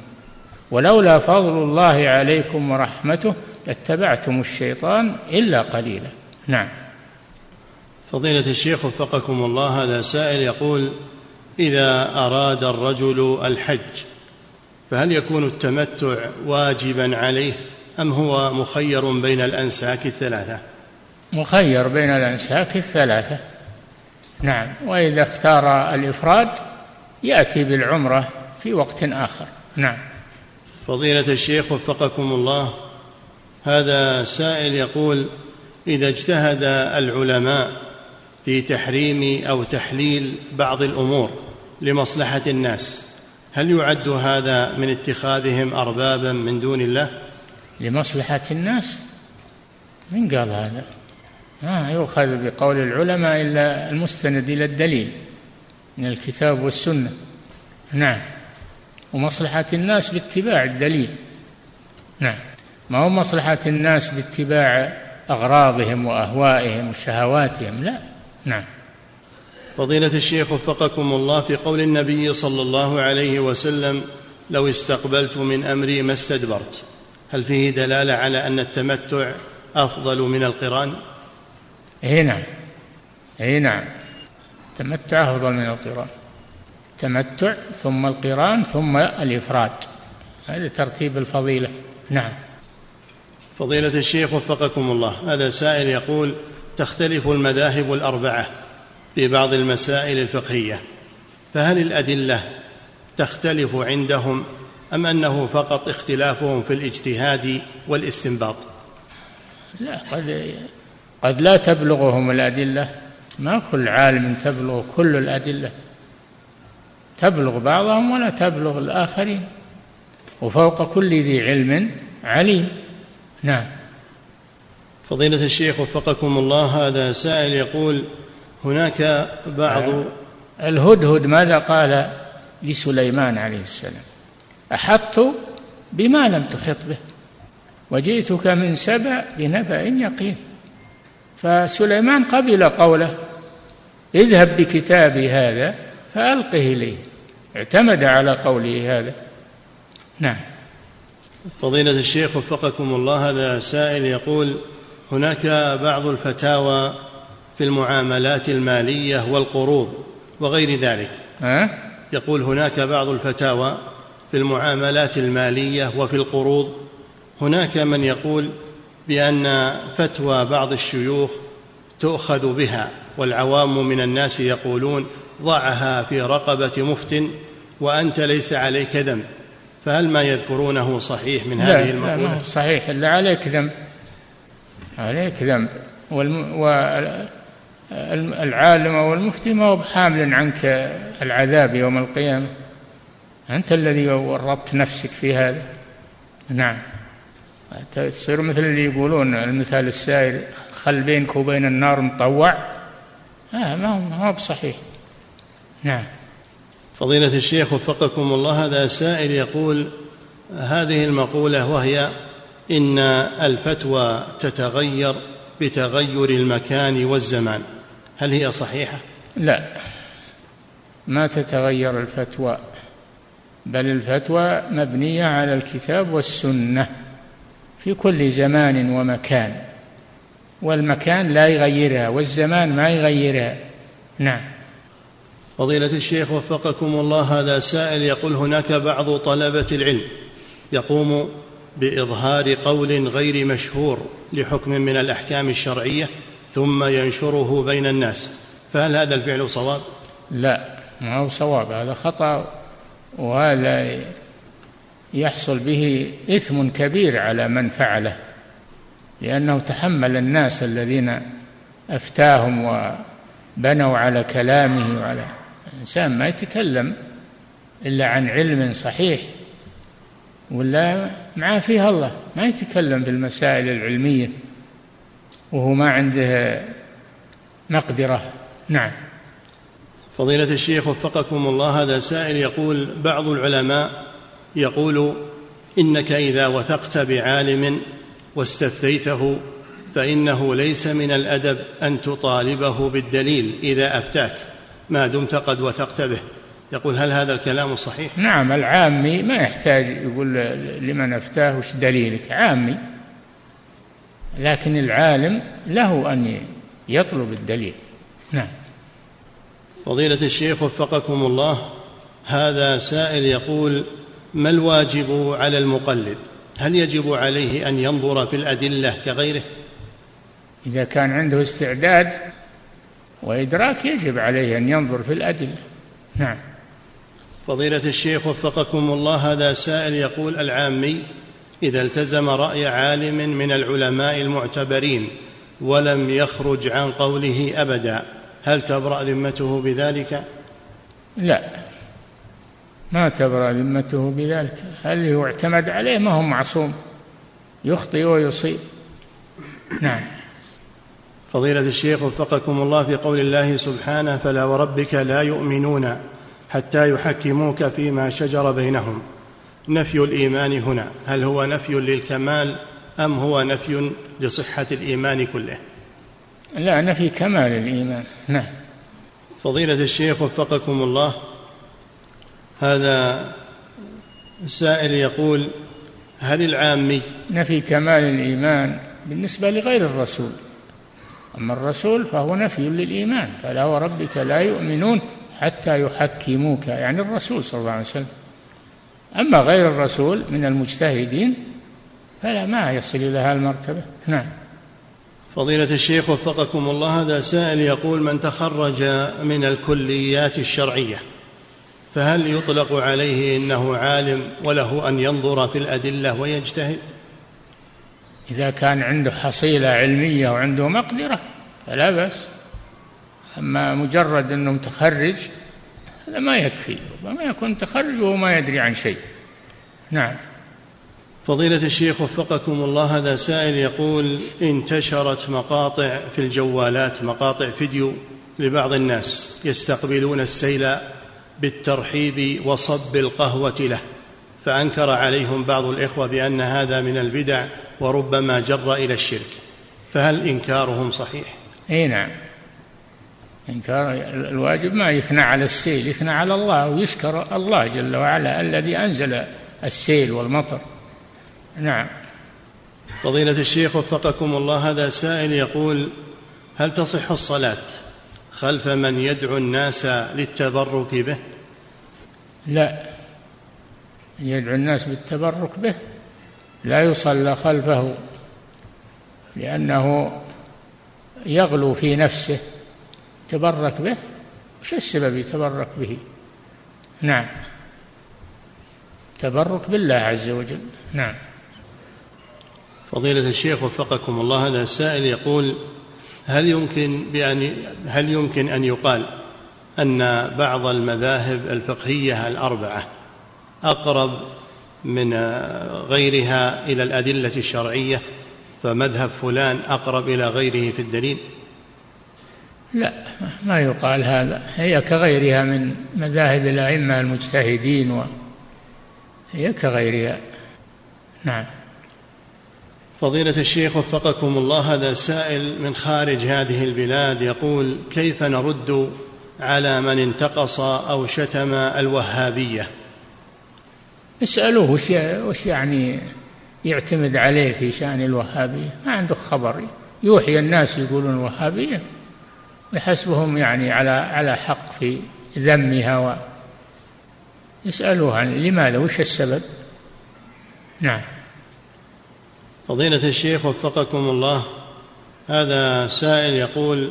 ولولا فضل الله عليكم ورحمته لاتبعتم الشيطان إلا قليلا. نعم. فضيلة الشيخ وفقكم الله، هذا سائل يقول: إذا أراد الرجل الحج فهل يكون التمتع واجبا عليه أم هو مخير بين الأنساك الثلاثة؟ مخير بين الأنساك الثلاثة. نعم. وإذا اختار الإفراد يأتي بالعمرة في وقت آخر. نعم. فضيلة الشيخ وفقكم الله، هذا سائل يقول: إذا اجتهد العلماء في تحريم أو تحليل بعض الأمور لمصلحة الناس، هل يعد هذا من اتخاذهم أربابا من دون الله؟ لمصلحة الناس؟ من قال هذا؟ ما يؤخذ بقول العلماء إلا المستند إلى الدليل من الكتاب والسنة. نعم. ومصلحة الناس باتباع الدليل. نعم. ما هو مصلحة الناس باتباع أغراضهم وأهوائهم وشهواتهم، لا. نعم. فضيلة الشيخ وفقكم الله، في قول النبي صلى الله عليه وسلم: لو استقبلت من أمري ما استدبرت، هل فيه دلالة على أن التمتع أفضل من القران؟ نعم، التمتع أفضل من القران. تمتع ثم القران ثم الإفراد، هذا ترتيب الفضيلة. نعم. فضيلة الشيخ وفقكم الله، هذا سائل يقول: تختلف المذاهب الأربعة في بعض المسائل الفقهية، فهل الأدلة تختلف عندهم أم أنه فقط اختلافهم في الاجتهاد والاستنباط؟ لا، قد لا تبلغهم الأدلة، ما كل عالم تبلغ كل الأدلة، تبلغ بعضهم ولا تبلغ الآخرين، وفوق كل ذي علم عليم. نعم. فضيلة الشيخ وفقكم الله، هذا سائل يقول هناك بعض الهدهد ماذا قال لسليمان عليه السلام؟ أحطت بما لم تحط به وجئتك من سبأ بنبأ يقين. فسليمان قبل قوله اذهب بكتابي هذا فألقه إليه، اعتمد على قوله هذا. نعم. فضيلة الشيخ وفقكم الله، هذا سائل يقول هناك بعض الفتاوى في المعاملات المالية والقروض وغير ذلك. يقول هناك بعض الفتاوى في المعاملات المالية وفي القروض، هناك من يقول بأن فتوى بعض الشيوخ تؤخذ بها، والعوام من الناس يقولون ضعها في رقبة مفتن وأنت ليس عليك ذنب، فهل ما يذكرونه صحيح من هذه المقولة؟ لا، صحيح، إلا عليك ذنب، عليك ذنب، والعالم والمفتي ما هو بحامل عنك العذاب يوم القيامة، أنت الذي ورطت نفسك في هذا. نعم، تصير مثل اللي يقولون المثال السائر خل بينك وبين النار مطوع. ما هو بصحيح. نعم. فضيلة الشيخ وفقكم الله، هذا سائل يقول هذه المقولة وهي إن الفتوى تتغير بتغير المكان والزمان، هل هي صحيحة؟ لا، ما تتغير الفتوى، بل الفتوى مبنية على الكتاب والسنة في كل زمان ومكان، والمكان لا يغيرها والزمان ما يغيرها. نعم. فضيلة الشيخ وفقكم الله، هذا سائل يقول هناك بعض طلبة العلم يقوم بإظهار قول غير مشهور لحكم من الأحكام الشرعية ثم ينشره بين الناس، فهل هذا الفعل صواب؟ لا، ما هو صواب، هذا خطأ، وهذا يحصل به إثم كبير على من فعله، لأنه تحمل الناس الذين أفتاهم وبنوا على كلامه. وعلى الإنسان ما يتكلم إلا عن علم صحيح، ولا معاه فيها الله، ما يتكلم بالمسائل العلمية وهو ما عنده مقدرة. نعم. فضيلة الشيخ وفقكم الله، هذا سائل يقول بعض العلماء يقول إنك إذا وثقت بعالم واستفتيته فإنه ليس من الأدب أن تطالبه بالدليل إذا أفتاك ما دمت قد وثقت به، يقول هل هذا الكلام صحيح؟ نعم، العامي ما يحتاج يقول لمن أفتاه وش دليلك، عامي، لكن العالم له أن يطلب الدليل. نعم. فضيلة الشيخ وفقكم الله، هذا سائل يقول ما الواجب على المقلد؟ هل يجب عليه أن ينظر في الأدلة كغيره؟ إذا كان عنده استعداد وإدراك يجب عليه أن ينظر في الأدلة. نعم. فضيلة الشيخ وفقكم الله، هذا سائل يقول العامي إذا التزم رأي عالم من العلماء المعتبرين ولم يخرج عن قوله أبدا، هل تبرأ ذمته بذلك؟ لا، ما تبرأ ذمته بذلك، هل هو اعتمد عليه، ما هو معصوم، يخطئ ويصيب. نعم. فضيلة الشيخ وفقكم الله، في قول الله سبحانه فلا وربك لا يؤمنون حتى يحكموك فيما شجر بينهم، نفي الإيمان هنا هل هو نفي للكمال أم هو نفي لصحة الإيمان كله؟ لا، نفي كمال الإيمان. نعم. فضيلة الشيخ وفقكم الله، هذا السائل يقول هل العامي نفي كمال الإيمان بالنسبة لغير الرسول، أما الرسول فهو نفي للإيمان، فلا وربك لا يؤمنون حتى يحكموك، يعني الرسول صلى الله عليه وسلم، أما غير الرسول من المجتهدين فلا، ما يصل إلى هذه المرتبة. نعم. فضيلة الشيخ وفقكم الله، هذا سائل يقول من تخرج من الكليات الشرعية فهل يطلق عليه إنه عالم وله أن ينظر في الأدلة ويجتهد؟ إذا كان عنده حصيلة علمية وعنده مقدرة فلا بأس، أما مجرد أنه متخرج هذا ما يكفي، ربما يكون تخرج وما يدري عن شيء. نعم. فضيلة الشيخ وفقكم الله، هذا سائل يقول انتشرت مقاطع في الجوالات، مقاطع فيديو لبعض الناس يستقبلون السيل بالترحيب وصب القهوة له، فأنكر عليهم بعض الإخوة بأن هذا من البدع وربما جر إلى الشرك، فهل إنكارهم صحيح؟ أي نعم، إنكار الواجب ما يثنى على السيل، يثنى على الله ويشكر الله جل وعلا الذي أنزل السيل والمطر. نعم. فضيلة الشيخ وفقكم الله، هذا سائل يقول هل تصح الصلاة خلف من يدعو الناس للتبرك به؟ لا، يدعو الناس بالتبرك به لا يصلى خلفه، لأنه يغلو في نفسه، تبرك به، وش السبب يتبرك به؟ نعم، تبرك بالله عز وجل. نعم. فضيلة الشيخ وفقكم الله، هذا السائل يقول هل يمكن أن يقال أن بعض المذاهب الفقهية الأربعة أقرب من غيرها إلى الأدلة الشرعية، فمذهب فلان أقرب إلى غيره في الدليل؟ لا، ما يقال هذا، هي كغيرها من مذاهب الأئمة المجتهدين هي كغيرها. نعم. فضيلة الشيخ وفقكم الله، هذا سائل من خارج هذه البلاد يقول كيف نرد على من انتقص أو شتم الوهابية؟ اسألوه وش يعني يعتمد عليه في شأن الوهابية، ما عنده خبر، يوحي الناس يقولون وهابية ويحسبهم يعني على حق في ذمها، ويسألوه عن لماذا، وش السبب. نعم. فضيلة الشيخ وفقكم الله، هذا سائل يقول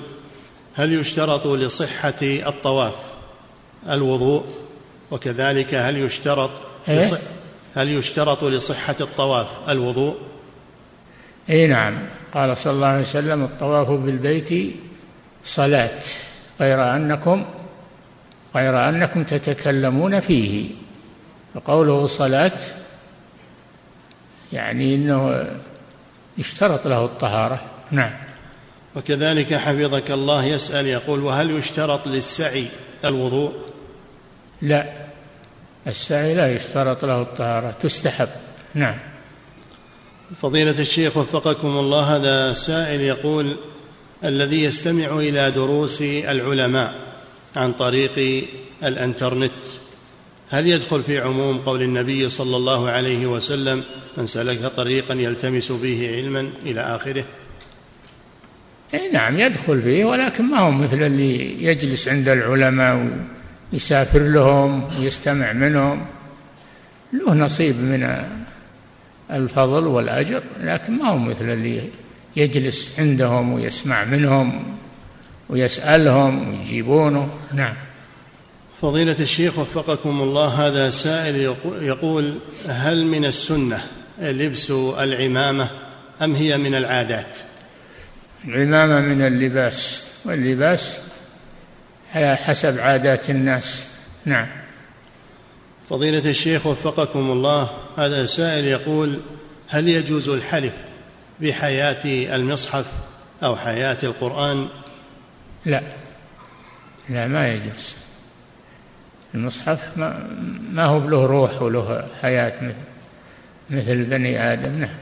هل يشترط لصحة الطواف الوضوء، وكذلك هل يشترط لصحة الطواف الوضوء؟ أي نعم، قال صلى الله عليه وسلم الطواف بالبيت صلاة غير أنكم تتكلمون فيه، فقوله صلاة يعني أنه يشترط له الطهارة. نعم. وكذلك حفظك الله يسأل يقول وهل يشترط للسعي الوضوء؟ لا، السعي لا يشترط له الطهارة، تستحب. نعم. فضيلة الشيخ وفقكم الله، هذا سائل يقول الذي يستمع إلى دروس العلماء عن طريق الانترنت هل يدخل في عموم قول النبي صلى الله عليه وسلم من سلك طريقا يلتمس فيه علما إلى آخره؟ أي نعم يدخل فيه، ولكن ما هو مثل اللي يجلس عند العلماء ويسافر لهم ويستمع منهم، له نصيب من الفضل والأجر، لكن ما هو مثل اللي يجلس عندهم ويسمع منهم ويسألهم ويجيبونه. نعم. فضيلة الشيخ وفقكم الله، هذا سائل يقول هل من السنة لبس العمامة أم هي من العادات؟ العمامة من اللباس، واللباس على حسب عادات الناس. نعم. فضيلة الشيخ وفقكم الله، هذا سائل يقول هل يجوز الحلف بحياة المصحف أو حياة القرآن؟ لا ما يجوز، المصحف ما هو له روح وله حياة مثل بني آدم. نعم.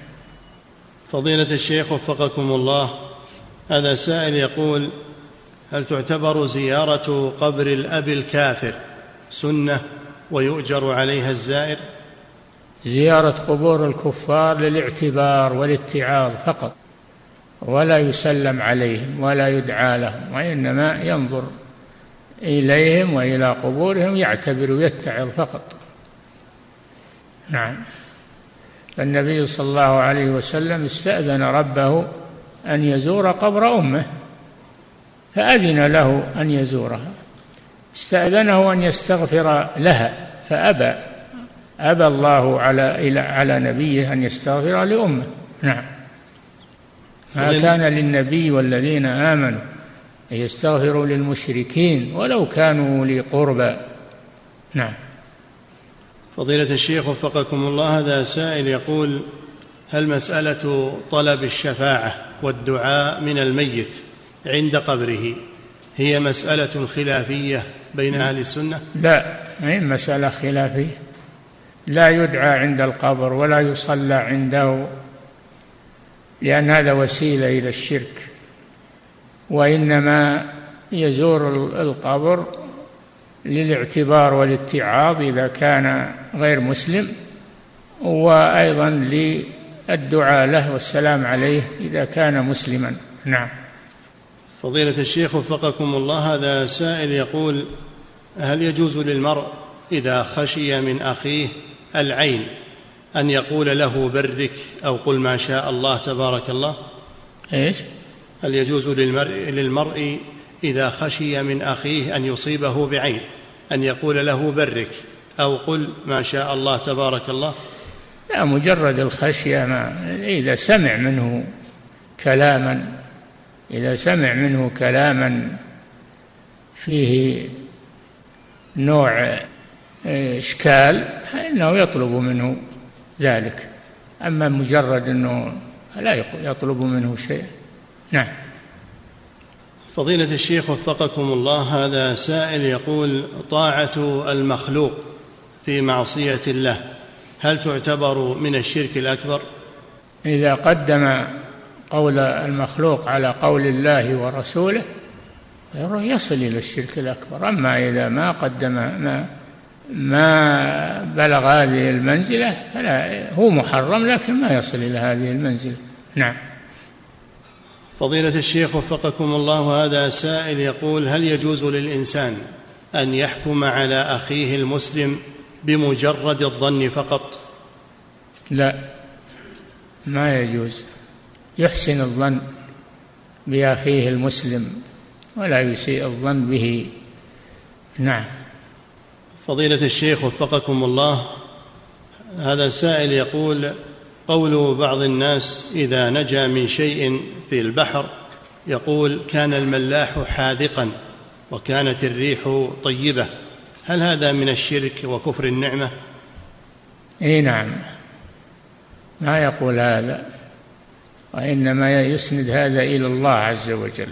فضيلة الشيخ وفقكم الله، هذا سائل يقول هل تعتبر زيارة قبر الأب الكافر سنة ويؤجر عليها الزائر؟ زيارة قبور الكفار للاعتبار والاتعاظ فقط، ولا يسلم عليهم ولا يدعى لهم، وإنما ينظر إليهم وإلى قبورهم، يعتبر ويتعظ فقط. نعم. النبي صلى الله عليه وسلم استأذن ربه أن يزور قبر أمه فأذن له أن يزورها، استأذنه أن يستغفر لها فأبى الله على نبيه أن يستغفر لأمه. نعم. ما كان للنبي والذين آمنوا يستغفروا للمشركين ولو كانوا لقربى نعم. فضيلة الشيخ وفقكم الله، هذا سائل يقول: هل مسألة طلب الشفاعة والدعاء من الميت عند قبره هي مسألة خلافية بين أهل السنة؟ لا، هي مسألة خلافية، لا يدعى عند القبر ولا يصلى عنده، لأن هذا وسيلة إلى الشرك، وإنما يزور القبر للاعتبار والاتعاظ إذا كان غير مسلم، وأيضا للدعاء له والسلام عليه إذا كان مسلما. نعم. فضيلة الشيخ وفقكم الله، هذا سائل يقول: هل يجوز للمرء إذا خشي من أخيه العين أن يقول له برك أو قل ما شاء الله تبارك الله؟ إيش؟ هل يجوز للمرء إذا خشي من أخيه أن يصيبه بعين أن يقول له برك أو قل ما شاء الله تبارك الله؟ لا، مجرد الخشية. إذا سمع منه كلاما فيه نوع إشكال فإنه يطلب منه ذلك، أما مجرد أنه لا يطلب منه شيء. نعم. فضيلة الشيخ وفقكم الله، هذا سائل يقول: طاعة المخلوق في معصية الله هل تعتبر من الشرك الأكبر؟ إذا قدم قول المخلوق على قول الله ورسوله يصل إلى الشرك الأكبر، أما إذا ما قدم ما بلغ هذه المنزلة فلا، هو محرم لكن ما يصل إلى هذه المنزلة. نعم. فضيلة الشيخ وفقكم الله، هذا سائل يقول: هل يجوز للإنسان أن يحكم على أخيه المسلم بمجرد الظن فقط؟ لا، ما يجوز. يحسن الظن بأخيه المسلم ولا يسيء الظن به. نعم. فضيلة الشيخ وفقكم الله، هذا سائل يقول: قول بعض الناس إذا نجا من شيء في البحر يقول: كان الملاح حاذقا وكانت الريح طيبة، هل هذا من الشرك وكفر النعمة؟ إيه نعم، ما يقول هذا، وإنما يسند هذا إلى الله عز وجل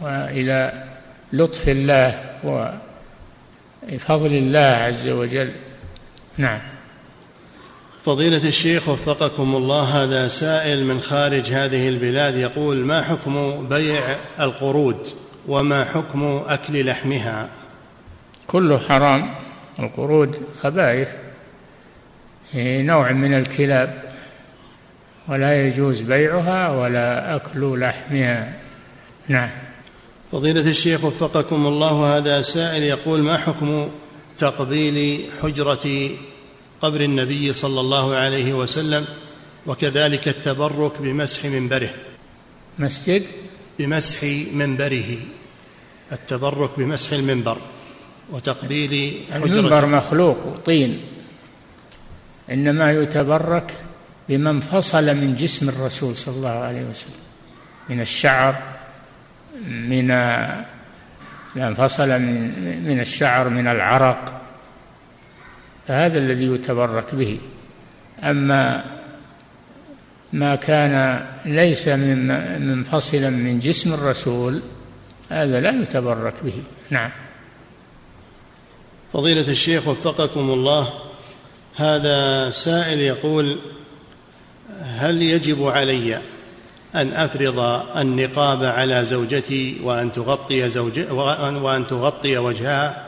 وإلى لطف الله وفضل الله عز وجل. نعم. فضيلة الشيخ وفقكم الله، هذا سائل من خارج هذه البلاد يقول: ما حكم بيع القرود وما حكم أكل لحمها؟ كله حرام. القرود خبائث، نوع من الكلاب، ولا يجوز بيعها ولا أكل لحمها. نعم. فضيلة الشيخ وفقكم الله، هذا سائل يقول: ما حكم تقبيل حجرة قبر النبي صلى الله عليه وسلم وكذلك التبرك بمسح منبره؟ مسجد بمسح منبره، التبرك بمسح المنبر وتقبيل حجرة. المنبر مخلوق وطين، إنما يتبرك بما انفصل من جسم الرسول صلى الله عليه وسلم، من الشعر، من الشعر، من العرق، فهذا الذي يتبرك به. أما ما كان ليس منفصلا من جسم الرسول هذا لا يتبرك به. نعم. فضيلة الشيخ وفقكم الله، هذا سائل يقول: هل يجب علي أن أفرض النقاب على زوجتي وأن تغطي وجهها،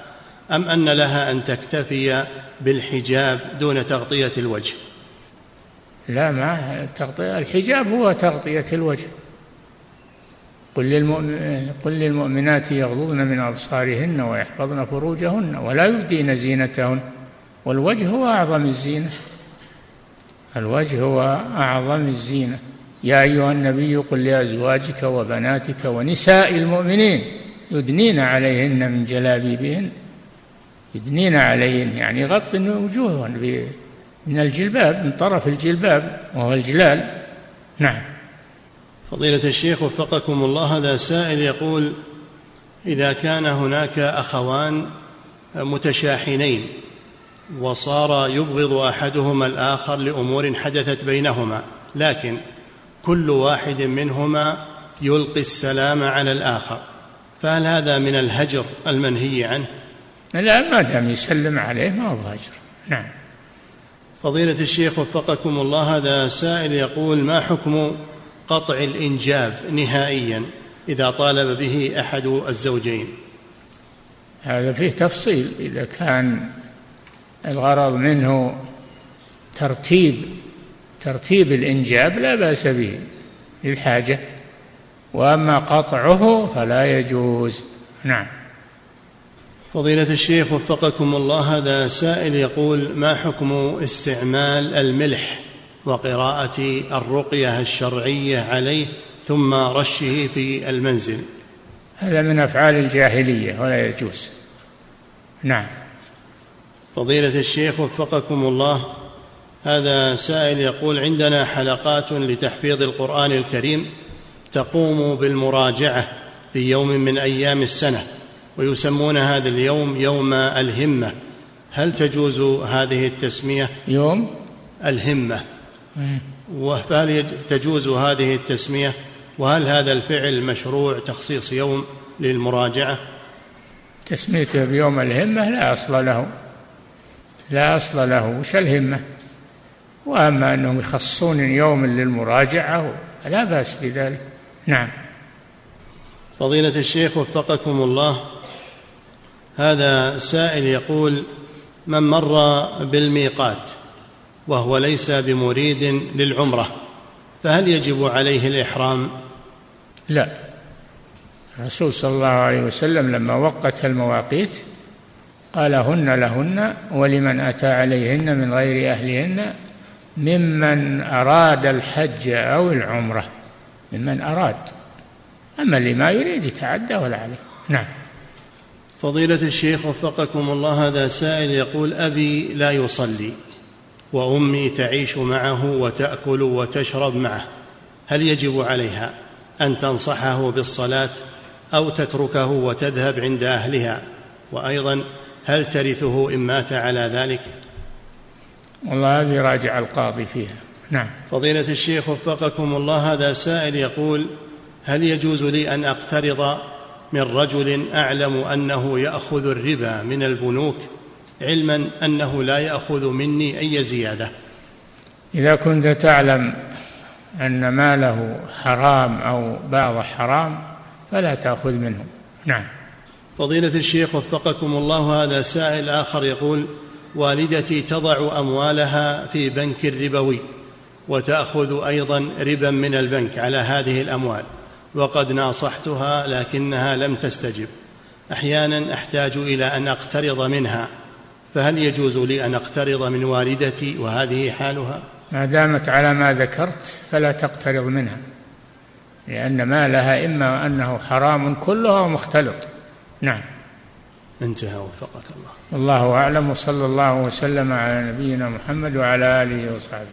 أم أن لها أن تكتفي بالحجاب دون تغطية الوجه؟ لا، ما الحجاب هو تغطية الوجه. قل للمؤمنات يغضضن من أبصارهن ويحفظن فروجهن ولا يبدين زينتهن، والوجه هو أعظم الزينة، يا أيها النبي قل لأزواجك وبناتك ونساء المؤمنين يدنين عليهن من جلابيبهن، يدنين عليهن يعني يغطن وجوههن من الجلباب، من طرف الجلباب وهو الجلال. نعم. فضيلة الشيخ وفقكم الله، هذا سائل يقول: إذا كان هناك أخوان متشاحنين وصار يبغض أحدهما الآخر لأمور حدثت بينهما، لكن كل واحد منهما يلقي السلام على الآخر، فهل هذا من الهجر المنهي عنه؟ لا، ما دام يسلم عليه ما هو هجر. نعم. فضيلة الشيخ وفقكم الله، هذا سائل يقول: ما حكم قطع الإنجاب نهائيا إذا طالب به أحد الزوجين؟ هذا فيه تفصيل. إذا كان الغرض منه ترتيب الإنجاب لا بأس به للحاجة، وأما قطعه فلا يجوز. نعم. فضيلة الشيخ وفقكم الله، هذا سائل يقول: ما حكم استعمال الملح وقراءة الرقية الشرعية عليه ثم رشه في المنزل؟ هذا من أفعال الجاهلية ولا يجوز. نعم. فضيلة الشيخ وفقكم الله، هذا سائل يقول: عندنا حلقات لتحفيظ القرآن الكريم تقوم بالمراجعة في يوم من أيام السنة، ويسمون هذا اليوم يوم الهمة، هل تجوز هذه التسمية يوم الهمة؟ وهل تجوز هذه التسمية؟ وهل هذا الفعل مشروع تخصيص يوم للمراجعة؟ تسميته بيوم الهمة لا أصل له، لا أصل له. وش الهمة؟ وأما أنهم يخصون يوم للمراجعة لا بأس بذلك. نعم. فضيلة الشيخ وفقكم الله، هذا سائل يقول: من مر بالميقات وهو ليس بمريد للعمرة فهل يجب عليه الإحرام؟ لا، الرسول صلى الله عليه وسلم لما وقت المواقيت قال: هن لهن ولمن أتى عليهن من غير أهلهن ممن أراد الحج أو العمرة، ممن أراد، أما اللي ما يريد يتعدى ولا عليه. نعم. فضيلة الشيخ وفقكم الله، هذا سائل يقول: أبي لا يصلي وأمي تعيش معه وتأكل وتشرب معه، هل يجب عليها أن تنصحه بالصلاة أو تتركه وتذهب عند أهلها؟ وأيضا هل ترثه إن مات على ذلك؟ والله هذه راجع القاضي فيها. نعم. فضيلة الشيخ وفقكم الله، هذا سائل يقول: هل يجوز لي أن أقترض من رجل أعلم أنه يأخذ الربا من البنوك علما أنه لا يأخذ مني أي زيادة؟ إذا كنت تعلم أن ماله حرام أو بعض حرام فلا تأخذ منه. نعم. فضيلة الشيخ وفقكم الله، هذا سائل آخر يقول: والدتي تضع أموالها في بنك ربوي وتأخذ أيضا ربا من البنك على هذه الأموال، وقد ناصحتها لكنها لم تستجب، أحيانا أحتاج إلى أن أقترض منها، فهل يجوز لي أن أقترض من والدتي وهذه حالها؟ ما دامت على ما ذكرت فلا تقترض منها، لأن ما لها إما أنه حرام كلها ومختلط. نعم. انتهى وفقك الله. والله أعلم، وصلى الله وسلم على نبينا محمد وعلى آله وصحبه.